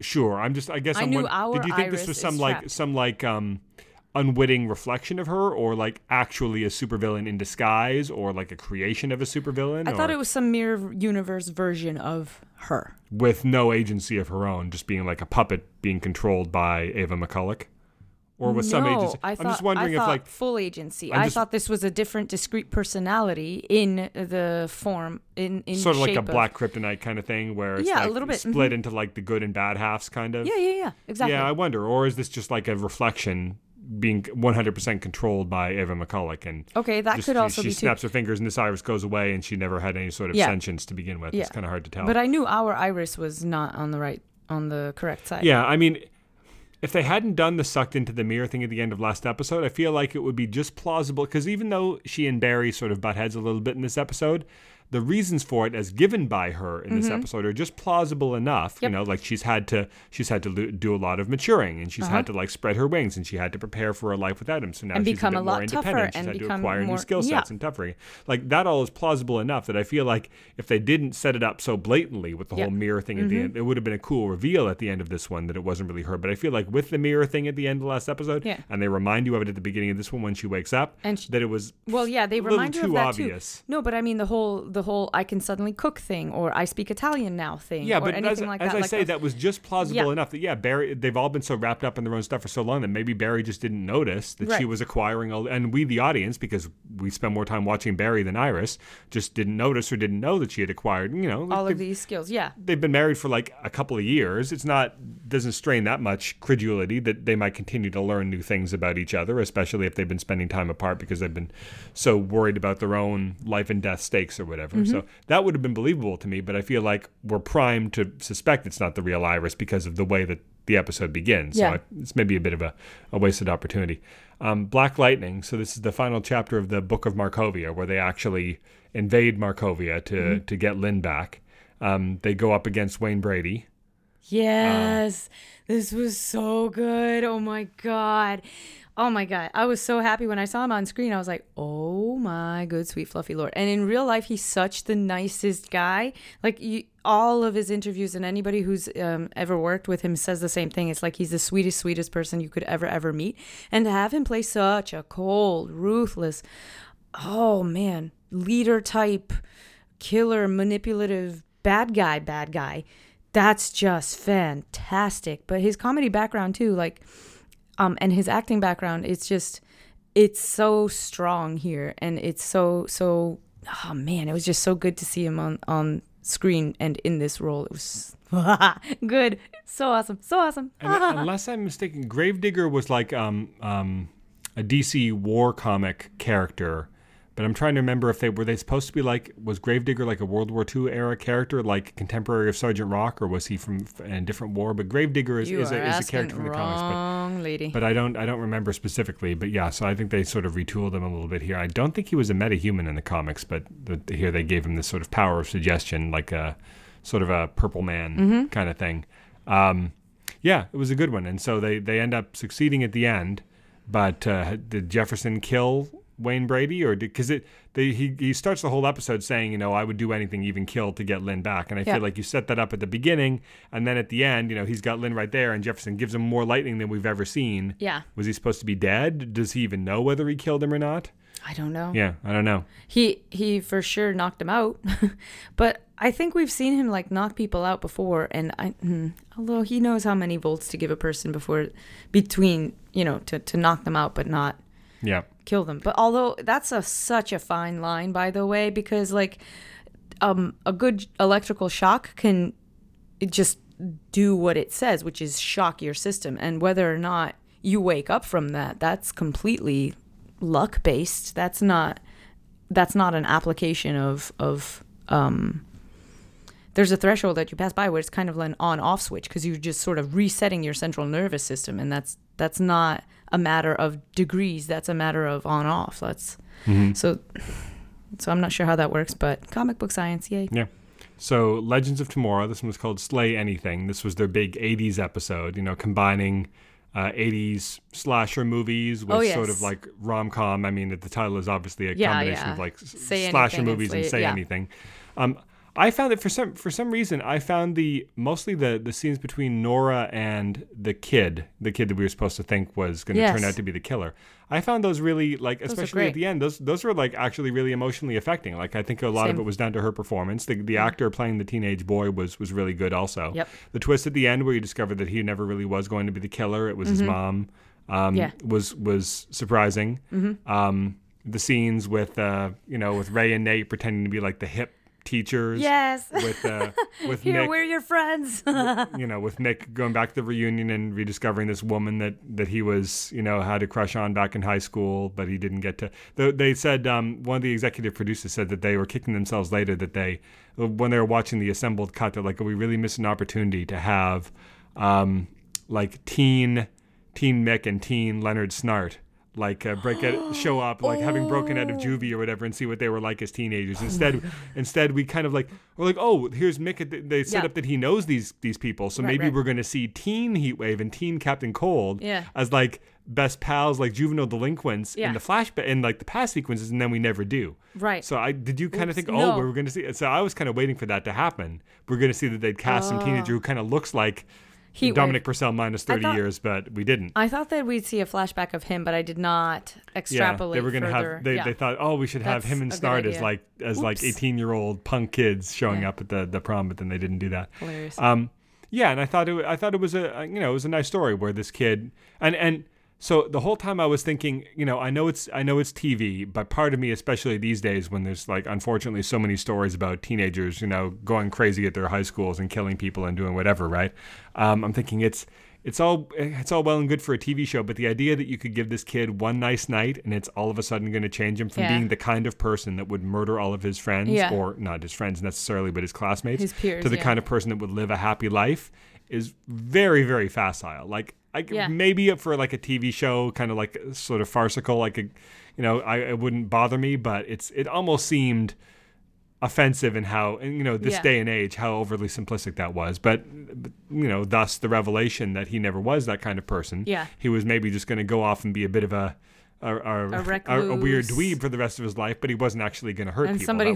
Sure, I'm just. I guess I knew our Iris. Did you think this was some unwitting reflection of her, or like actually a supervillain in disguise, or like a creation of a supervillain? I thought it was some mirror universe version of her with no agency of her own, just being like a puppet being controlled by Ava McCulloch, or with some agency. I'm just wondering if like full agency. I thought this was a different, discrete personality in the form in sort of shape like a black kryptonite kind of thing, where it's a little bit split into like the good and bad halves, kind of. Yeah, exactly. Yeah, I wonder, or is this just like a reflection? Being 100% controlled by Ava McCulloch, and she snaps her fingers and this Iris goes away, and she never had any sort of sentience to begin with. It's kind of hard to tell. But I knew our Iris was not on the correct side. Yeah, I mean, if they hadn't done the sucked into the mirror thing at the end of last episode, I feel like it would be just plausible, because even though she and Barry sort of butt heads a little bit in this episode, the reasons for it as given by her in this episode are just plausible enough. Yep. You know, like she's had to do a lot of maturing, and she's had to like spread her wings, and she had to prepare for her life without him. So now she's become a bit more independent. She's had to acquire new skill sets and toughery. Like that all is plausible enough that I feel like if they didn't set it up so blatantly with the whole mirror thing at the end, it would have been a cool reveal at the end of this one that it wasn't really her. But I feel like with the mirror thing at the end of the last episode, and they remind you of it at the beginning of this one when she wakes up, and that it was they remind you of that obvious. Too. No, but I mean the whole I can suddenly cook thing, or I speak Italian now thing, or anything like that. As I say, that was just plausible enough that, Barry, they've all been so wrapped up in their own stuff for so long that maybe Barry just didn't notice that she was acquiring all, and we, the audience, because we spend more time watching Barry than Iris, just didn't notice or didn't know that she had acquired, all of these skills, They've been married for like a couple of years. It's not, doesn't strain that much credulity that they might continue to learn new things about each other, especially if they've been spending time apart because they've been so worried about their own life and death stakes or whatever. So that would have been believable to me, but I feel like we're primed to suspect it's not the real Iris because of the way that the episode begins. So it's maybe a bit of a wasted opportunity. Black Lightning. So this is the final chapter of the Book of Markovia, where they actually invade Markovia to get Lynn back. They go up against Wayne Brady. Yes. This was so good. Oh my God. I was so happy when I saw him on screen. I was like, oh my good, sweet, fluffy Lord. And in real life, he's such the nicest guy. Like all of his interviews, and anybody who's ever worked with him says the same thing. It's like he's the sweetest, sweetest person you could ever meet. And to have him play such a cold, ruthless, leader type, killer, manipulative, bad guy. That's just fantastic. But his comedy background too, and his acting background, it's so strong here. And it's it was just so good to see him on screen and in this role. It was good. So awesome. And unless I'm mistaken, Gravedigger was like a DC war comic character. But I'm trying to remember if they were supposed to be like, was Gravedigger like a World War II era character, like contemporary of Sergeant Rock, or was he from a different war? But Gravedigger is a character from the comics. But I don't remember specifically. But yeah, so I think they sort of retooled him a little bit here. I don't think he was a metahuman in the comics, but here they gave him this sort of power of suggestion, like a sort of a Purple Man kind of thing. It was a good one, and so they end up succeeding at the end. But did Jefferson kill Wayne Brady, or because he starts the whole episode saying, I would do anything, even kill, to get Lynn back, and I feel like you set that up at the beginning, and then at the end, he's got Lynn right there, and Jefferson gives him more lightning than we've ever seen. Yeah, was he supposed to be dead? Does he even know whether he killed him or not? I don't know. Yeah, I don't know. He for sure knocked him out, but I think we've seen him like knock people out before, and although he knows how many volts to give a person to knock them out, but not. Yeah. Kill them. But although that's such a fine line, by the way, because like a good electrical shock can just do what it says, which is shock your system. And whether or not you wake up from that, that's completely luck based. That's not an application of there's a threshold that you pass by where it's kind of an on-off switch, because you're just sort of resetting your central nervous system, and that's not a matter of degrees, that's a matter of on-off. That's so I'm not sure how that works, but comic book science, yay. Yeah. So Legends of Tomorrow, this one was called Slay Anything. This was their big 80s episode, you know, combining 80s slasher movies with sort of like rom-com. I mean, the title is obviously a combination of like slasher movies and Say Anything. I found that for some reason, I found mostly the scenes between Nora and the kid that we were supposed to think was going to turn out to be the killer. I found those really, like, especially at the end, those were like actually really emotionally affecting. Like, I think a lot of it was down to her performance. The actor playing the teenage boy was really good also. Yep. The twist at the end where you discover that he never really was going to be the killer, it was his mom, was surprising. Mm-hmm. The scenes with Ray and Nate pretending to be like the hip teachers, with here, Nick, we're your friends. With Nick going back to the reunion and rediscovering this woman that he was, had a crush on back in high school, but he didn't get to. They said one of the executive producers said that they were kicking themselves later that they, when they were watching the assembled cut, they're like, "Oh, we really missed an opportunity to have teen Mick and teen Leonard Snart." Like show up, like having broken out of juvie or whatever, and see what they were like as teenagers. Instead, we kind of like we're like, oh, here's Mick. They set up that he knows these people, so maybe we're going to see teen Heatwave and teen Captain Cold as like best pals, like juvenile delinquents in the flashback and like the past sequences, and then we never do. Right. So I think we're going to see. So I was kind of waiting for that to happen. We're going to see that they'd cast some teenager who kind of looks like Dominic Purcell minus 30 years, but we didn't. I thought that we'd see a flashback of him, but I did not extrapolate. Yeah, they were going to have. They thought, we should have him and Snart as 18-year-old punk kids showing up at the prom, but then they didn't do that. Hilarious. And I thought it was a nice story where this kid and. So the whole time I was thinking, I know it's TV, but part of me, especially these days when there's like unfortunately so many stories about teenagers, going crazy at their high schools and killing people and doing whatever, right? I'm thinking it's all well and good for a TV show, but the idea that you could give this kid one nice night and it's all of a sudden going to change him from being the kind of person that would murder all of his friends or not his friends necessarily, but his classmates, his peers, to the kind of person that would live a happy life is very, very facile. Like. Maybe for like a TV show, kind of like sort of farcical, it wouldn't bother me, but it almost seemed offensive in how, this day and age, how overly simplistic that was. But thus the revelation that he never was that kind of person. Yeah. He was maybe just going to go off and be a bit of a weird dweeb for the rest of his life, but he wasn't actually going to hurt people. And somebody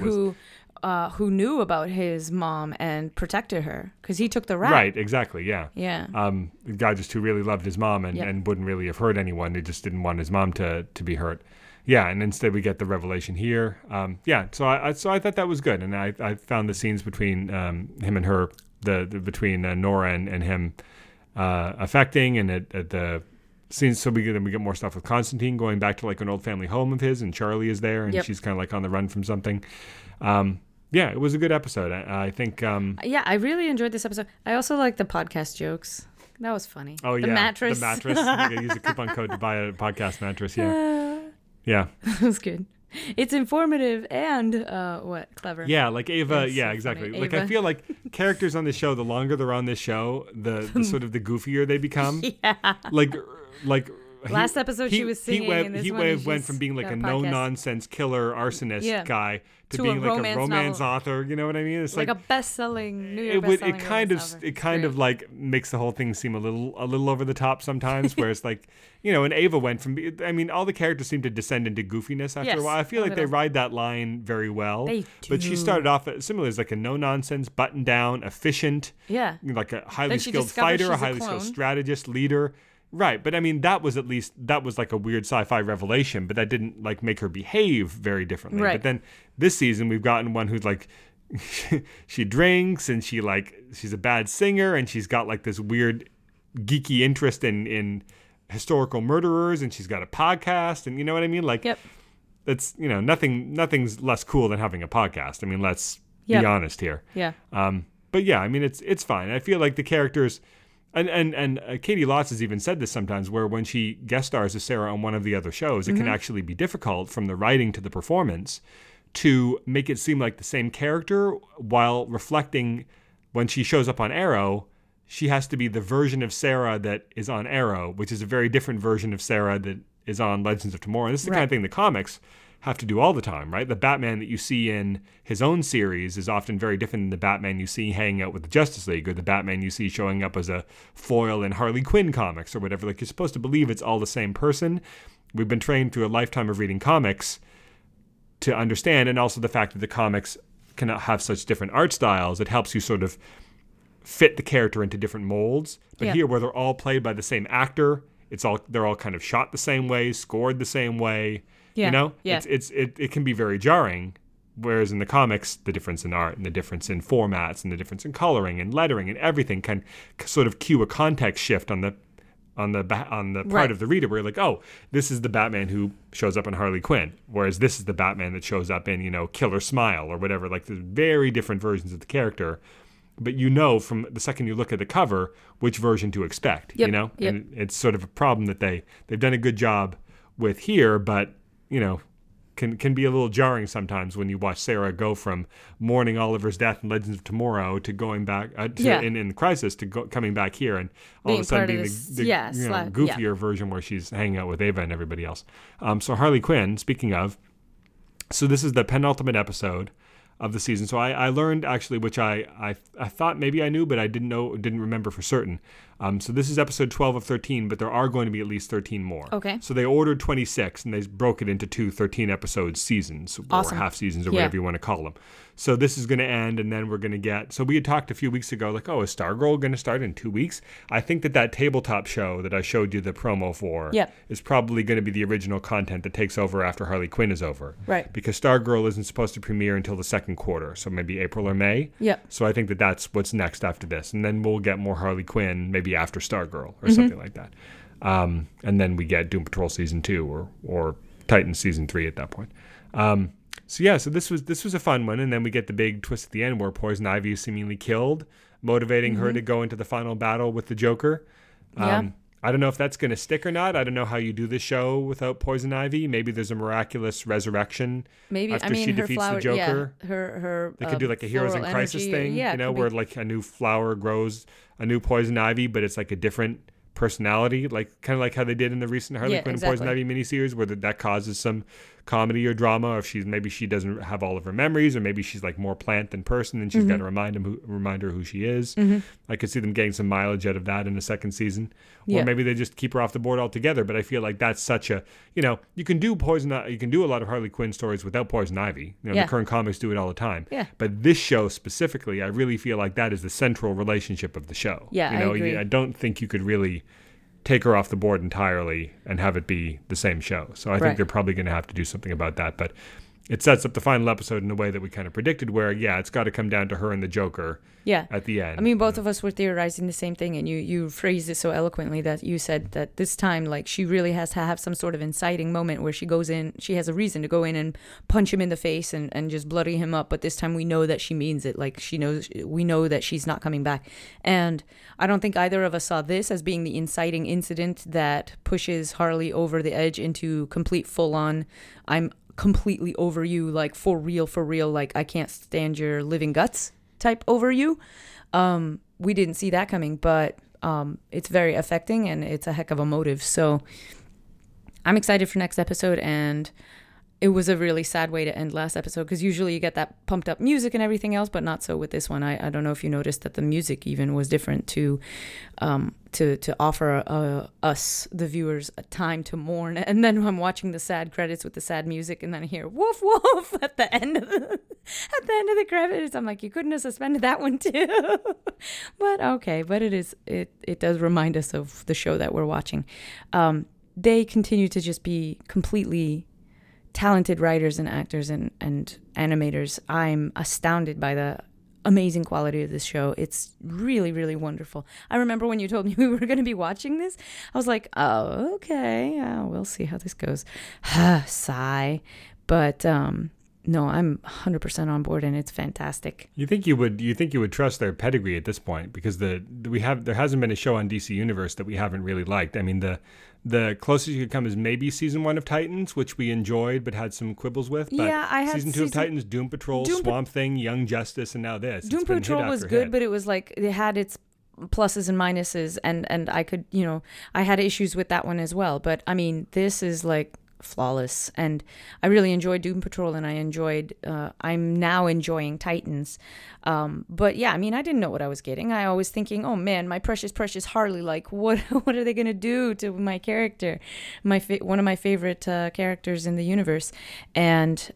who knew about his mom and protected her because he took the rap. Right, exactly, yeah. Yeah. The guy just who really loved his mom and wouldn't really have hurt anyone. He just didn't want his mom to be hurt. Yeah, and instead we get the revelation here. So I thought that was good, and I found the scenes between him and her, between Nora and him affecting, and at the scenes, so we get more stuff with Constantine going back to like an old family home of his, and Charlie is there, and she's kind of like on the run from something. It was a good episode. I think. I really enjoyed this episode. I also like the podcast jokes. That was funny. Oh, the mattress. I use a coupon code to buy a podcast mattress. Yeah, yeah. That was good. It's informative and clever. Yeah, like Ava. It's exactly. Funny. Like Ava. I feel like characters on this show, the longer they're on this show, the sort of the goofier they become. Yeah. Like. Last episode she was singing. Heatwave went from being like a no-nonsense killer arsonist guy to being like a romance author. You know what I mean? It's like a best-selling New York bestselling. It kind of like makes the whole thing seem a little over the top sometimes. Where it's like and Ava went from. I mean, all the characters seem to descend into goofiness after a while. I feel like they ride that line very well. They do. But she started off similarly as like a no-nonsense, button-down, efficient, like a highly skilled fighter, a highly skilled strategist, leader. Right, but I mean that was like a weird sci-fi revelation, but that didn't like make her behave very differently. Right. But then this season we've gotten one who's like she drinks and she's a bad singer and she's got like this weird geeky interest in historical murderers and she's got a podcast and you know what I mean? Like that's nothing's less cool than having a podcast. I mean, let's be honest here. Yeah. But yeah, I mean it's fine. I feel like the characters And Katie Lotz has even said this sometimes, where when she guest stars as Sarah on one of the other shows, it can actually be difficult from the writing to the performance to make it seem like the same character while reflecting when she shows up on Arrow, she has to be the version of Sarah that is on Arrow, which is a very different version of Sarah that is on Legends of Tomorrow. And this is the kind of thing the comics have to do all the time, right? The Batman that you see in his own series is often very different than the Batman you see hanging out with the Justice League, or the Batman you see showing up as a foil in Harley Quinn comics or whatever. Like, you're supposed to believe it's all the same person. We've been trained through a lifetime of reading comics to understand, and also the fact that the comics can have such different art styles, it helps you sort of fit the character into different molds. But here, where they're all played by the same actor, they're all kind of shot the same way, scored the same way. It can be very jarring, whereas in the comics, the difference in art and the difference in formats and the difference in coloring and lettering and everything can sort of cue a context shift on the part of the reader, where you're like, oh, this is the Batman who shows up in Harley Quinn, whereas this is the Batman that shows up in, Killer Smile or whatever. Like, there's very different versions of the character, but from the second you look at the cover which version to expect. Yep. And it's sort of a problem that they've done a good job with here, but can be a little jarring sometimes when you watch Sarah go from mourning Oliver's death in Legends of Tomorrow to going back in Crisis to coming back here and all of a sudden being the goofier version where she's hanging out with Ava and everybody else. So Harley Quinn, speaking of, so this is the penultimate episode of the season. So I learned actually, which I thought maybe I knew, but I didn't remember for certain. So this is episode 12 of 13, but there are going to be at least 13 more. Okay. So they ordered 26 and they broke it into two 13 episode seasons or half seasons or whatever you want to call them. So this is going to end, and then we're going to get, so we had talked a few weeks ago, like, oh, is Stargirl going to start in 2 weeks? I think that tabletop show that I showed you the promo for is probably going to be the original content that takes over after Harley Quinn is over. Right. Because Stargirl isn't supposed to premiere until the second quarter, so maybe April or May. Yeah. So I think that's what's next after this. And then we'll get more Harley Quinn, maybe after Stargirl or something like that. And then we get Doom Patrol Season 2 or Titan Season 3 at that point. So this was a fun one. And then we get the big twist at the end where Poison Ivy is seemingly killed, motivating her to go into the final battle with the Joker. I don't know if that's going to stick or not. I don't know how you do this show without Poison Ivy. Maybe there's a miraculous resurrection she defeats the Joker. They could do like a Heroes in Crisis thing, where like a new flower grows, a new Poison Ivy, but it's like a different personality, like kind of like how they did in the recent Harley Quinn Poison Ivy miniseries, where that causes some comedy or drama. Or if maybe she doesn't have all of her memories, or maybe she's like more plant than person, and she's got to remind her who she is. I could see them getting some mileage out of that in a second season, or maybe they just keep her off the board altogether. But I feel like that's such a you can do a lot of Harley Quinn stories without Poison Ivy. The current comics do it all the time. But this show specifically, I really feel like that is the central relationship of the show. I agree. I don't think you could really take her off the board entirely and have it be the same show. So I think they're probably going to have to do something about that. But it sets up the final episode in a way that we kind of predicted, where, it's got to come down to her and the Joker at the end. I mean, both of us were theorizing the same thing, and you phrased it so eloquently that you said that this time, like, she really has to have some sort of inciting moment where she goes in, she has a reason to go in and punch him in the face and just bloody him up. But this time we know that she means it. Like, we know that she's not coming back. And I don't think either of us saw this as being the inciting incident that pushes Harley over the edge into complete full-on, I'm completely over you, like for real, like I can't stand your living guts type over you. We didn't see that coming, but it's very affecting, and it's a heck of a motive. So I'm excited for next episode, and it was a really sad way to end last episode, because usually you get that pumped up music and everything else, but not so with this one. I don't know if you noticed that the music even was different to offer us, the viewers, a time to mourn. And then I'm watching the sad credits with the sad music, and then I hear woof woof at the end of the credits. I'm like, you couldn't have suspended that one too. But okay, but it does remind us of the show that we're watching. They continue to just be completely talented writers and actors and animators. I'm astounded by the amazing quality of this show. It's really, really wonderful. I remember when you told me we were going to be watching this, I was like, oh, okay, we'll see how this goes. Sigh. But no, I'm 100% on board, and it's fantastic. You think you would trust their pedigree at this point, because there hasn't been a show on DC Universe that we haven't really liked. I mean, the The closest you could come is maybe season one of Titans, which we enjoyed but had some quibbles with. But yeah, I had season two of Titans, Doom Patrol, Swamp Thing, Young Justice, and now this. Doom Patrol was good, but it was like it had its pluses and minuses, and I could, you know, I had issues with that one as well. But I mean, this is like flawless, and I really enjoyed Doom Patrol, and I enjoyed. I'm now enjoying Titans, but yeah, I mean, I didn't know what I was getting. I was thinking, oh man, my precious Harley. Like, what are they gonna do to my character, one of my favorite characters in the universe, and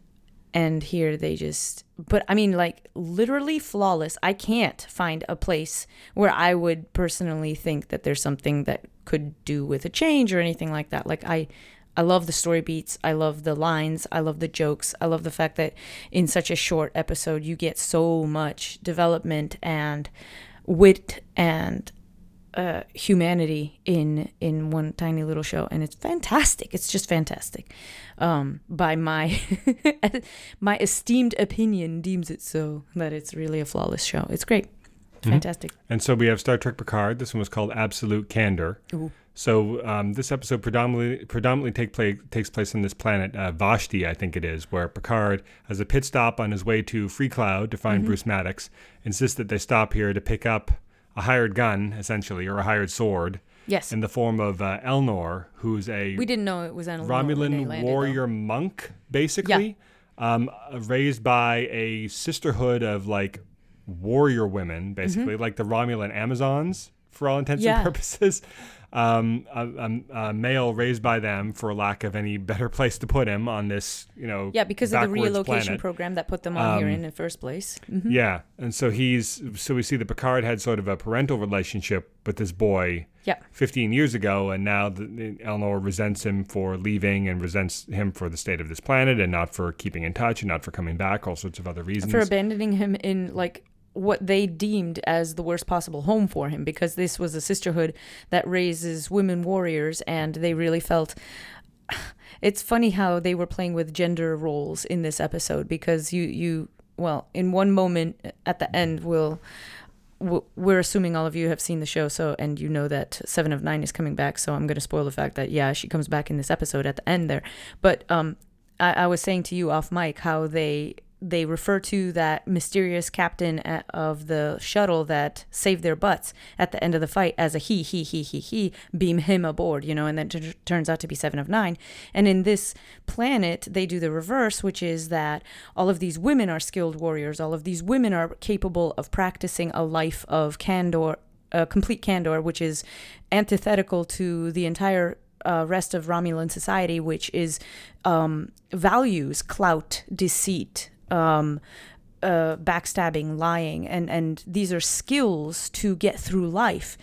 here they just. But I mean, like literally flawless. I can't find a place where I would personally think that there's something that could do with a change or anything like that. Like I love the story beats. I love the lines. I love the jokes. I love the fact that in such a short episode, you get so much development and wit and humanity in one tiny little show. And it's fantastic. It's just fantastic. By my my esteemed opinion deems it so that it's really a flawless show. It's great. Fantastic. Mm-hmm. And so we have Star Trek Picard. This one was called Absolute Candor. Ooh. So this episode predominantly takes place on this planet, Vashti, I think it is, where Picard has a pit stop on his way to Free Cloud to find Bruce Maddox, insists that they stop here to pick up a hired gun, essentially, or a hired sword. Yes. In the form of Elnor, who's a... We didn't know it was Elnor. Romulan warrior monk, basically, yeah. Raised by a sisterhood of, like, warrior women, basically, like the Romulan Amazons, for all intents and purposes. A male raised by them for lack of any better place to put him on this, you know, because of the relocation program that put them on here in the first place. Mm-hmm. Yeah, and so we see that Picard had sort of a parental relationship with this boy 15 years ago, and now Elnor resents him for leaving and resents him for the state of this planet and not for keeping in touch and not for coming back, all sorts of other reasons. For abandoning him in, like, what they deemed as the worst possible home for him, because this was a sisterhood that raises women warriors, and they really felt... It's funny how they were playing with gender roles in this episode, because well, in one moment at the end, we're assuming all of you have seen the show, so, and you know that 7 of 9 is coming back, so I'm going to spoil the fact that, yeah, she comes back in this episode at the end there. But I was saying to you off mic how they refer to that mysterious captain of the shuttle that saved their butts at the end of the fight as a he, beam him aboard, you know, and that turns out to be 7 of 9. And in this planet, they do the reverse, which is that all of these women are skilled warriors. All of these women are capable of practicing a life of candor, complete candor, which is antithetical to the entire rest of Romulan society, which is values, clout, deceit, backstabbing, lying, and these are skills to get through life.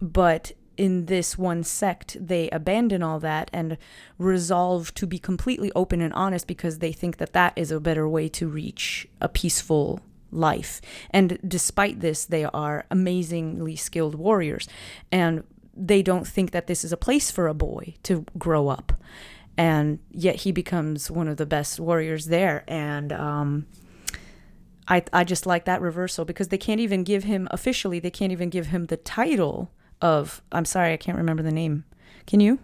But in this one sect, they abandon all that and resolve to be completely open and honest, because they think that that is a better way to reach a peaceful life. And despite this, they are amazingly skilled warriors, and they don't think that this is a place for a boy to grow up. And yet he becomes one of the best warriors there. And I just like that reversal, because they can't even give him, officially, they can't even give him the title of, I'm sorry, I can't remember the name. Can you?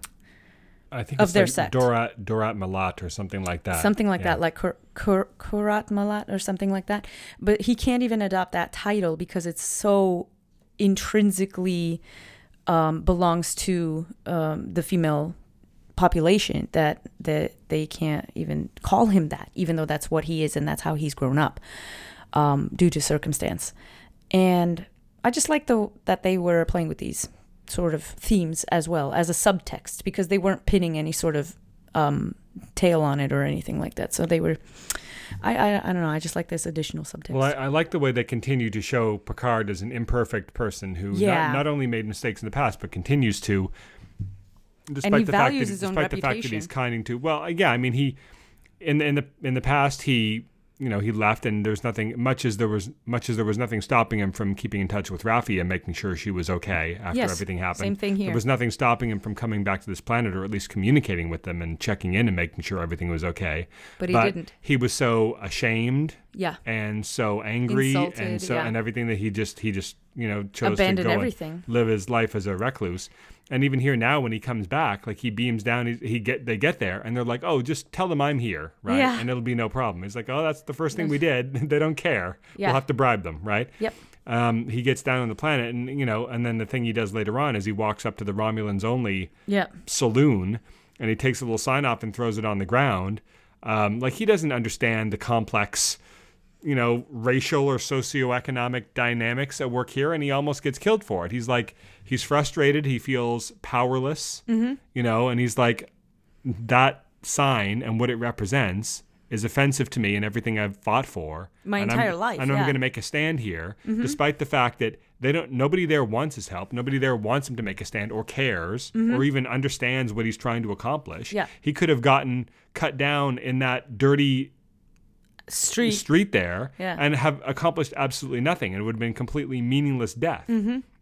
I think of it's their like Dorat Malat or something like that. Something like that, like Kurat Malat or something like that. But he can't even adopt that title because it's so intrinsically belongs to the female population that they can't even call him that, even though that's what he is and that's how he's grown up due to circumstance. And I just like that they were playing with these sort of themes as well as a subtext, because they weren't pinning any sort of tail on it or anything like that. So they were, I don't know, I just like this additional subtext. Well, I like the way they continue to show Picard as an imperfect person who not only made mistakes in the past but continues to, despite the fact that he's kinding to, well, yeah, I mean, he in the past he, you know, he left, and there's nothing much as there was nothing stopping him from keeping in touch with Raffi and making sure she was okay after everything happened. Same thing here. There was nothing stopping him from coming back to this planet, or at least communicating with them and checking in and making sure everything was okay. But he didn't. He was so ashamed, and so angry, insulted, and everything that he just, you know, chose to go and live his life as a recluse. And even here now, when he comes back, like he beams down, they get there, and they're like, "Oh, just tell them I'm here, right? Yeah. And it'll be no problem." He's like, "Oh, that's the first thing we did. They don't care. Yeah. We'll have to bribe them, right?" Yep. He gets down on the planet, and and then the thing he does later on is he walks up to the Romulans only saloon, and he takes a little sign off and throws it on the ground. Like he doesn't understand the complex, racial or socioeconomic dynamics at work here, and he almost gets killed for it. He's like, he's frustrated, he feels powerless, and he's like, that sign and what it represents is offensive to me and everything I've fought for my entire life. And I'm going to make a stand here, despite the fact that nobody there wants his help. Nobody there wants him to make a stand or cares or even understands what he's trying to accomplish. Yeah. He could have gotten cut down in that dirty street there and have accomplished absolutely nothing. It would have been completely meaningless death.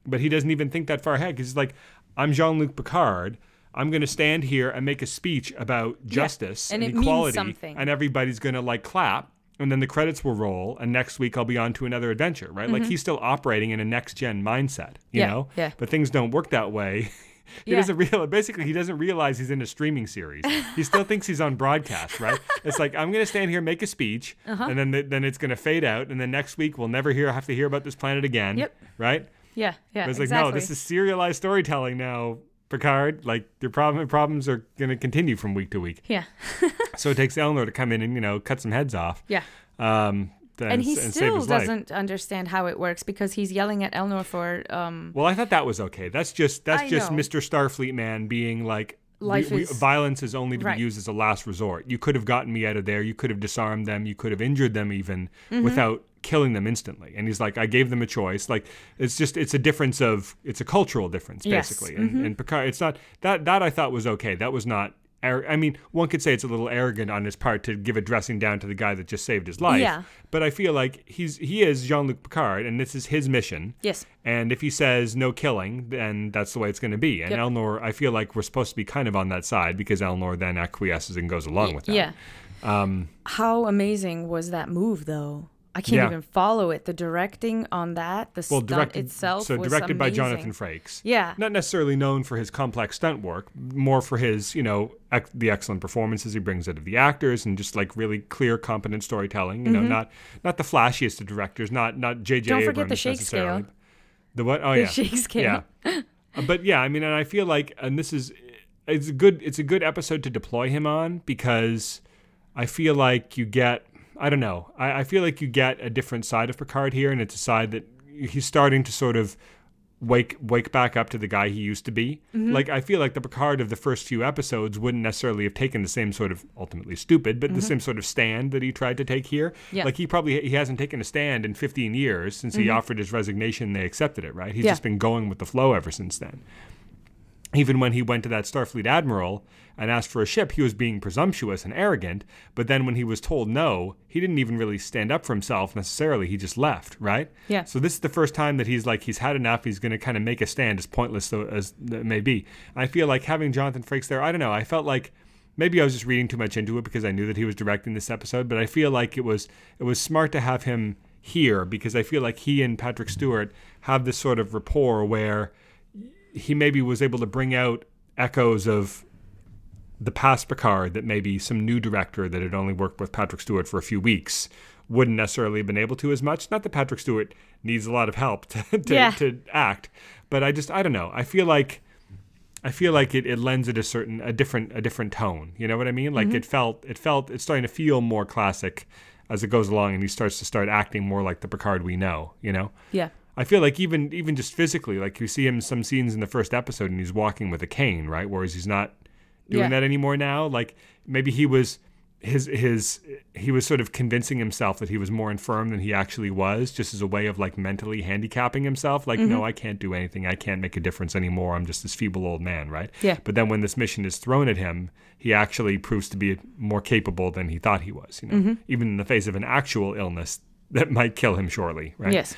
But he doesn't even think that far ahead because he's like, I'm Jean-Luc Picard. I'm going to stand here and make a speech about justice and equality, and everybody's going to like clap, and then the credits will roll, and next week I'll be on to another adventure, right? Like he's still operating in a next-gen mindset, you know? Yeah. But things don't work that way. He doesn't realize, basically, he doesn't realize he's in a streaming series. He still thinks he's on broadcast, right? It's like, I'm going to stand here, make a speech, and then it's going to fade out, and then next week we'll never have to hear about this planet again, right? Yeah, but it's exactly. Like, no, this is serialized storytelling now, Picard. Like, your problems are going to continue from week to week. Yeah. So it takes Eleanor to come in and, cut some heads off. Yeah. And he still doesn't understand how it works because he's yelling at Eleanor for... Well, I thought that was okay. That's just Mr. Starfleet Man being like, violence is only to be used as a last resort. You could have gotten me out of there. You could have disarmed them. You could have injured them even without killing them instantly. And he's like, I gave them a choice. Like, it's a cultural difference, basically. Yes. And Picard, it's not... That I thought was okay. That was not... I mean, one could say it's a little arrogant on his part to give a dressing down to the guy that just saved his life. Yeah. But I feel like he is Jean-Luc Picard, and this is his mission. Yes. And if he says no killing, then that's the way it's going to be. And Eleanor, I feel like we're supposed to be kind of on that side because Eleanor then acquiesces and goes along with that. Yeah. How amazing was that move, though? I can't even follow it. The directing on that, the stunt itself was amazing. So directed by Jonathan Frakes. Yeah. Not necessarily known for his complex stunt work, more for his, the excellent performances he brings out of the actors and just like really clear, competent storytelling. You know, not the flashiest of directors, not J.J. Abrams necessarily. Don't forget the shake scale. The what? Oh, yeah. The shake scale. Yeah. But yeah, I mean, and I feel like, and this is, it's a good episode to deploy him on because I feel like you get... I don't know. I feel like you get a different side of Picard here, and it's a side that he's starting to sort of wake back up to the guy he used to be. Like, I feel like the Picard of the first few episodes wouldn't necessarily have taken the same sort of, ultimately stupid, but the same sort of stand that he tried to take here. Yeah. Like, he hasn't taken a stand in 15 years since he offered his resignation and they accepted it, right? He's just been going with the flow ever since then. Even when he went to that Starfleet admiral and asked for a ship, he was being presumptuous and arrogant. But then when he was told no, he didn't even really stand up for himself necessarily. He just left, right? Yeah. So this is the first time that he's like, he's had enough. He's going to kind of make a stand, as pointless as it may be. I feel like having Jonathan Frakes there, I don't know. I felt like maybe I was just reading too much into it because I knew that he was directing this episode. But I feel like it was smart to have him here because I feel like he and Patrick Stewart have this sort of rapport where... he maybe was able to bring out echoes of the past Picard that maybe some new director that had only worked with Patrick Stewart for a few weeks wouldn't necessarily have been able to as much. Not that Patrick Stewart needs a lot of help to act, but I don't know. I feel like it lends it a different tone. You know what I mean? Like it's starting to feel more classic as it goes along, and he starts to acting more like the Picard we know. You know? Yeah. I feel like even just physically, like you see him some scenes in the first episode and he's walking with a cane, right? Whereas he's not doing that anymore now. Like maybe he was sort of convincing himself that he was more infirm than he actually was, just as a way of like mentally handicapping himself. Like, no, I can't do anything. I can't make a difference anymore. I'm just this feeble old man, right? Yeah. But then when this mission is thrown at him, he actually proves to be more capable than he thought he was, even in the face of an actual illness that might kill him shortly, right? Yes.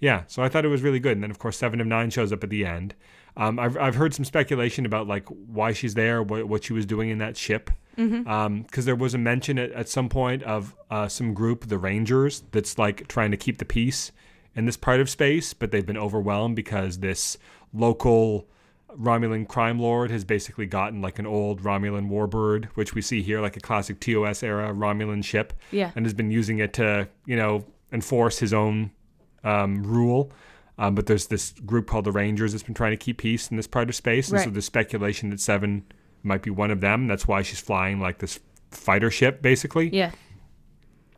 Yeah, so I thought it was really good. And then, of course, Seven of Nine shows up at the end. I've heard some speculation about, like, why she's there, what she was doing in that ship. Because there was a mention at some point of some group, the Rangers, that's, like, trying to keep the peace in this part of space. But they've been overwhelmed because this local Romulan crime lord has basically gotten like an old Romulan warbird, which we see here, like a classic TOS era Romulan ship, and has been using it to, you know, enforce his own rule. But there's this group called the Rangers that's been trying to keep peace in this part of space, and so there's speculation that Seven might be one of them. That's why she's flying like this fighter ship, basically. Yeah.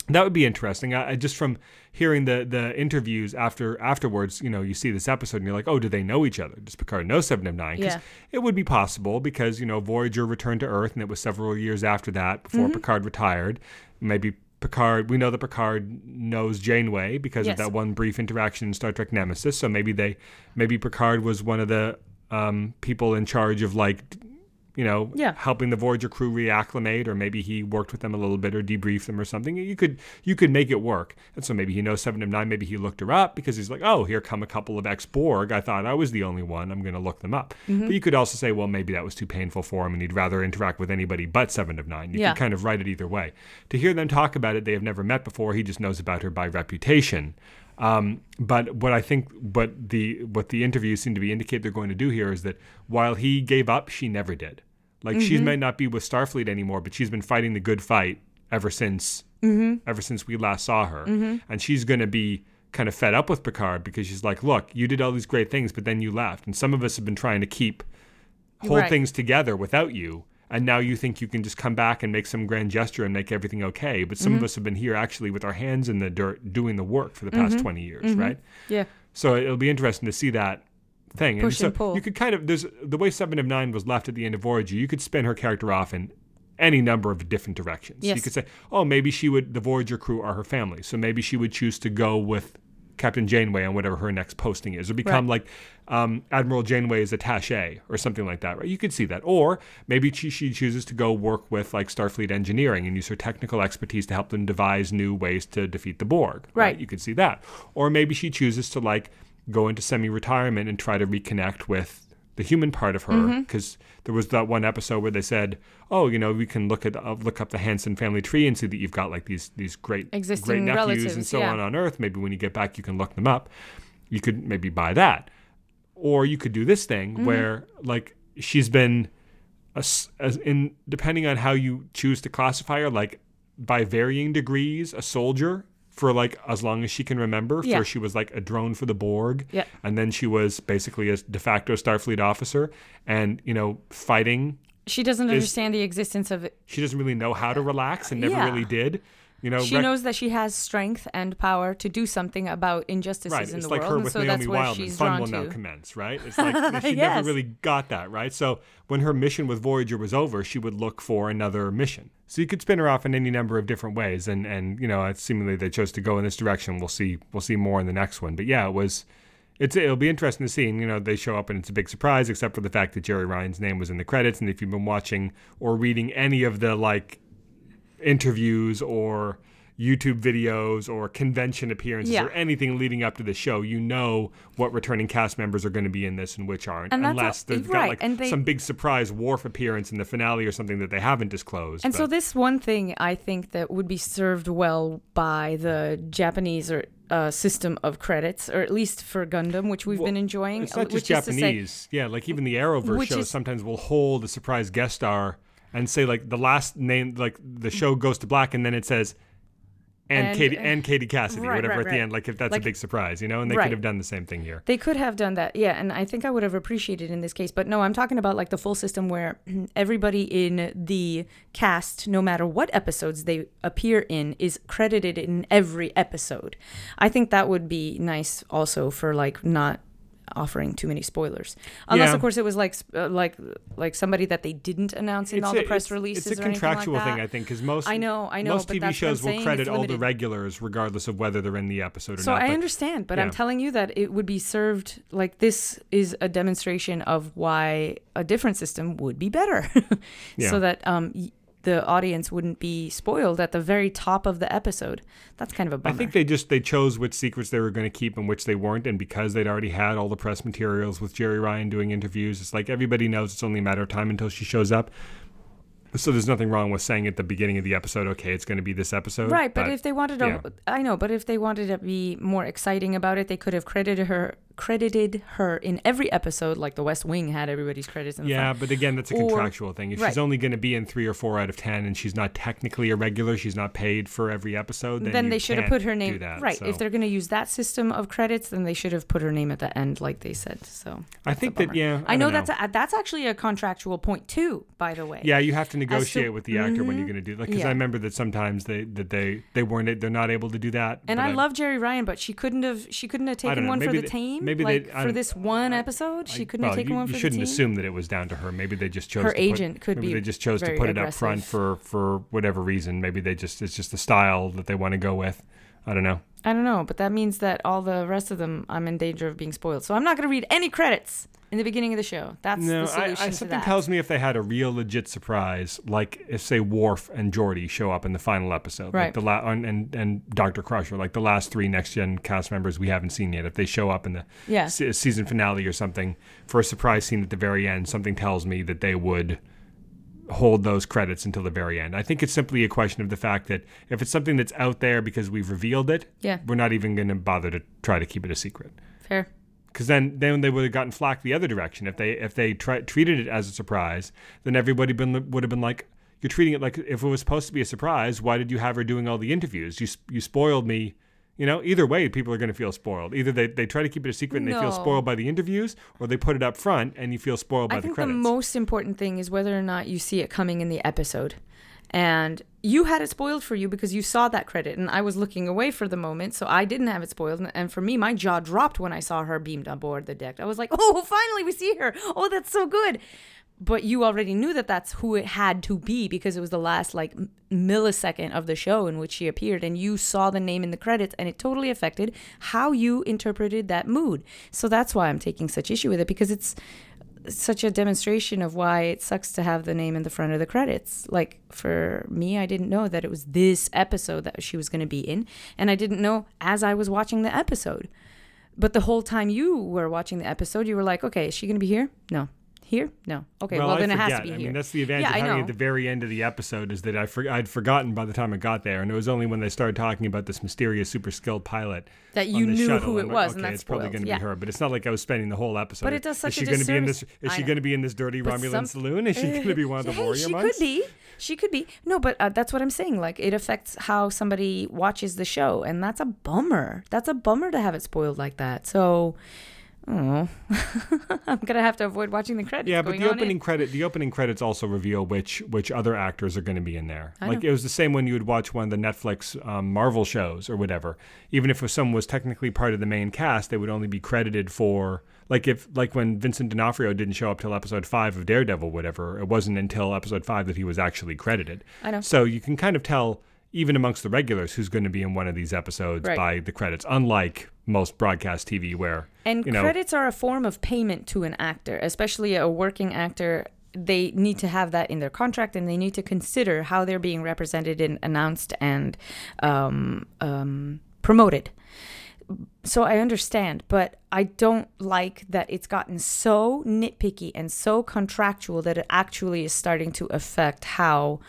That would be interesting. I just from hearing the interviews afterwards, you know, you see this episode and you're like, oh, do they know each other? Does Picard know 7 of 9? Because it would be possible because, you know, Voyager returned to Earth and it was several years after that before Picard retired. Maybe Picard, we know that Picard knows Janeway because of that one brief interaction in Star Trek Nemesis. So maybe Picard was one of the people in charge of like, you know, helping the Voyager crew reacclimate, or maybe he worked with them a little bit or debriefed them or something. You could make it work. And so maybe he knows 7 of 9. Maybe he looked her up because he's like, oh, here come a couple of ex-Borg. I thought I was the only one. I'm going to look them up. Mm-hmm. But you could also say, well, maybe that was too painful for him and he'd rather interact with anybody but 7 of 9. You could kind of write it either way. To hear them talk about it, they have never met before. He just knows about her by reputation. But what I think, what the interviews seem to be indicate they're going to do here is that while he gave up, she never did. Like she might not be with Starfleet anymore, but she's been fighting the good fight ever since we last saw her, and she's going to be kind of fed up with Picard because she's like, look, you did all these great things, but then you left, and some of us have been trying to hold things together without you. And now you think you can just come back and make some grand gesture and make everything okay. But some of us have been here actually with our hands in the dirt doing the work for the past 20 years, right? Yeah. So it'll be interesting to see that thing. Push and pull. You could kind of, there's the way 7 of 9 was left at the end of Voyager, you could spin her character off in any number of different directions. Yes. You could say, oh, maybe the Voyager crew are her family. So maybe she would choose to go with Captain Janeway on whatever her next posting is, or become like Admiral Janeway's attaché or something like that, right? You could see that. Or maybe she chooses to go work with like Starfleet Engineering and use her technical expertise to help them devise new ways to defeat the Borg, right? You could see that. Or maybe she chooses to like go into semi-retirement and try to reconnect with the human part of her, because there was that one episode where they said, oh, you know, we can look up the Hanson family tree and see that you've got like these great nephews and so on Earth. Maybe when you get back, you can look them up. You could maybe buy that. Or you could do this thing where like she's been, depending on how you choose to classify her, like by varying degrees, a soldier for like as long as she can remember. Yeah. First she was like a drone for the Borg. Yeah. And then she was basically a de facto Starfleet officer and, you know, fighting. She doesn't understand the existence of it. She doesn't really know how to relax and never really did. You know, she knows that she has strength and power to do something about injustices in the world. It's like her with Naomi Wildman. Fun will now commence, right? It's like she never really got that, right? So when her mission with Voyager was over, she would look for another mission. So you could spin her off in any number of different ways, and you know, seemingly they chose to go in this direction. We'll see more in the next one. But yeah, it'll be interesting to see. And you know, they show up and it's a big surprise, except for the fact that Jerry Ryan's name was in the credits. And if you've been watching or reading any of the like interviews or YouTube videos or convention appearances or anything leading up to the show, you know what returning cast members are going to be in this and which aren't, unless they've got like some big surprise Worf appearance in the finale or something that they haven't disclosed. And so this one thing I think that would be served well by the Japanese or system of credits, or at least for Gundam, which we've been enjoying. It's not just Japanese. Like even the Arrowverse show sometimes will hold a surprise guest star and say like the last name, like the show goes to black, and then it says, and Katie Cassidy, whatever, at the end. Like if that's a big surprise, you know. And they could have done the same thing here. They could have done that, yeah. And I think I would have appreciated in this case. But no, I'm talking about like the full system where everybody in the cast, no matter what episodes they appear in, is credited in every episode. I think that would be nice also for like not offering too many spoilers, unless of course it was like somebody that they didn't announce in all the press releases. It's a contractual thing, I think, because most TV shows will credit all the regulars regardless of whether they're in the episode or not. So I understand, but I'm telling you that it would be served, like this is a demonstration of why a different system would be better, so that the audience wouldn't be spoiled at the very top of the episode. That's kind of a bummer. I think they chose which secrets they were going to keep and which they weren't, and because they'd already had all the press materials with Jerry Ryan doing interviews, it's like everybody knows it's only a matter of time until she shows up. So there's nothing wrong with saying at the beginning of the episode, okay, it's going to be this episode. Right, but if they wanted to, I know, but if they wanted to be more exciting about it, they could have credited her credited her in every episode, like The West Wing had everybody's credits in the front. But again, that's a contractual thing. If she's only going to be in 3 or 4 out of 10 and she's not technically a regular, she's not paid for every episode, then they should have put her name. Right. If they're going to use that system of credits, then they should have put her name at the end like they said. So I think that, I know that's actually a contractual point too, by the way. Yeah, you have to negotiate with the actor when you're going to do that, because I remember that sometimes they're not able to do that. And I love Jerry Ryan, but she couldn't have taken one for the team. Maybe for this one episode, she couldn't have taken one for the team. You shouldn't assume that it was down to her. Maybe they just chose. Her agent could be. Maybe they just chose to put it up front for whatever reason. Maybe it's just the style that they want to go with. I don't know, but that means that all the rest of them, I'm in danger of being spoiled. So I'm not going to read any credits in the beginning of the show. That's the solution to that. Something tells me if they had a real legit surprise, like if, say, Worf and Geordi show up in the final episode, right? Like and Dr. Crusher, like the last 3 Next Gen cast members we haven't seen yet. If they show up in the season finale or something for a surprise scene at the very end, something tells me that they would hold those credits until the very end. I think it's simply a question of the fact that if it's something that's out there because we've revealed it, we're not even going to bother to try to keep it a secret. Fair. Because then they would have gotten flack the other direction. If they treated it as a surprise, then everybody would have been like, you're treating it like if it was supposed to be a surprise, why did you have her doing all the interviews? You spoiled me. Either way, people are going to feel spoiled. Either they try to keep it a secret and they feel spoiled by the interviews, or they put it up front and you feel spoiled by the credits. I think the most important thing is whether or not you see it coming in the episode. And you had it spoiled for you because you saw that credit, and I was looking away for the moment, so I didn't have it spoiled. And for me, my jaw dropped when I saw her beamed aboard the deck. I was like, oh, finally we see her. Oh, that's so good. But you already knew that that's who it had to be because it was the last millisecond of the show in which she appeared, and you saw the name in the credits, and it totally affected how you interpreted that mood. So that's why I'm taking such issue with it, because it's such a demonstration of why it sucks to have the name in the front of the credits. Like, for me, I didn't know that it was this episode that she was going to be in, and I didn't know as I was watching the episode. But the whole time you were watching the episode, you were like, okay, is she going to be here? No. Here? No. Okay, well then it has to be here. I mean, that's the advantage of having it at the very end of the episode, is that I'd forgotten by the time I got there, and it was only when they started talking about this mysterious super skilled pilot that you knew who it was, and that's spoiled. Probably going to be her, but it's not like I was spending the whole episode. But it does such a disservice. Is she going to be in this dirty Romulan saloon? Is she going to be one of the warrior monks? She could be. No, but that's what I'm saying. Like, it affects how somebody watches the show, and that's a bummer. That's a bummer to have it spoiled like that. So oh, I'm gonna have to avoid watching the credits. Yeah, but the opening credits also reveal which other actors are going to be in there. It was the same when you would watch one of the Netflix Marvel shows or whatever. Even if someone was technically part of the main cast, they would only be credited for when Vincent D'Onofrio didn't show up till episode 5 of Daredevil, whatever. It wasn't until episode 5 that he was actually credited. I know. So you can kind of tell, even amongst the regulars, who's going to be in one of these episodes by the credits, unlike most broadcast TV where... And credits are a form of payment to an actor, especially a working actor. They need to have that in their contract, and they need to consider how they're being represented and announced and promoted. So I understand, but I don't like that it's gotten so nitpicky and so contractual that it actually is starting to affect how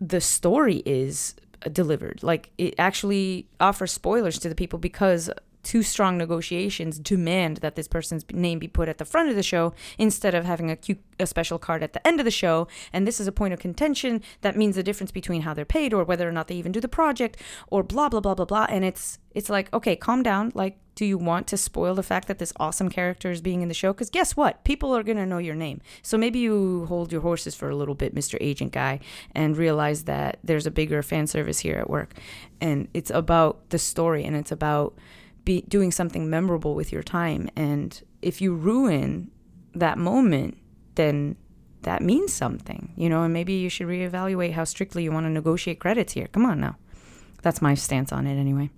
the story is delivered. Like, it actually offers spoilers to the people because too strong negotiations demand that this person's name be put at the front of the show instead of having a special card at the end of the show. And this is a point of contention that means the difference between how they're paid or whether or not they even do the project or blah blah blah blah blah. And it's like, okay, calm down. Like, do you want to spoil the fact that this awesome character is being in the show? Because guess what? People are going to know your name. So maybe you hold your horses for a little bit, Mr. Agent Guy, and realize that there's a bigger fan service here at work. And it's about the story, and it's about doing something memorable with your time. And if you ruin that moment, then that means something, and maybe you should reevaluate how strictly you want to negotiate credits here. Come on now. That's my stance on it anyway.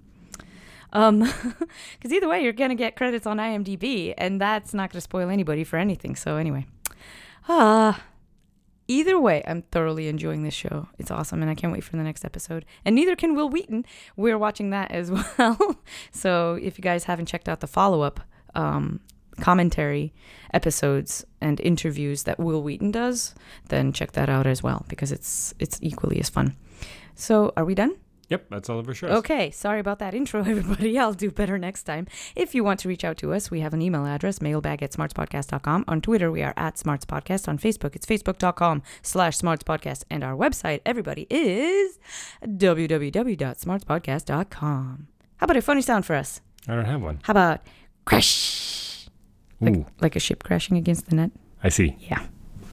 Because either way, you're going to get credits on IMDb, and that's not going to spoil anybody for anything. So anyway, either way, I'm thoroughly enjoying this show. It's awesome, and I can't wait for the next episode. And neither can Will Wheaton. We're watching that as well. So if you guys haven't checked out the follow-up commentary episodes and interviews that Will Wheaton does, then check that out as well, because it's equally as fun. So are we done? Yep, that's all of our shows. Okay, sorry about that intro, everybody. I'll do better next time. If you want to reach out to us, we have an email address, mailbag@smartspodcast.com. On Twitter, we are @smartspodcast. On Facebook, it's facebook.com/smartspodcast. And our website, everybody, is www.smartspodcast.com. How about a funny sound for us? I don't have one. How about crash? Like a ship crashing against the net? I see. Yeah.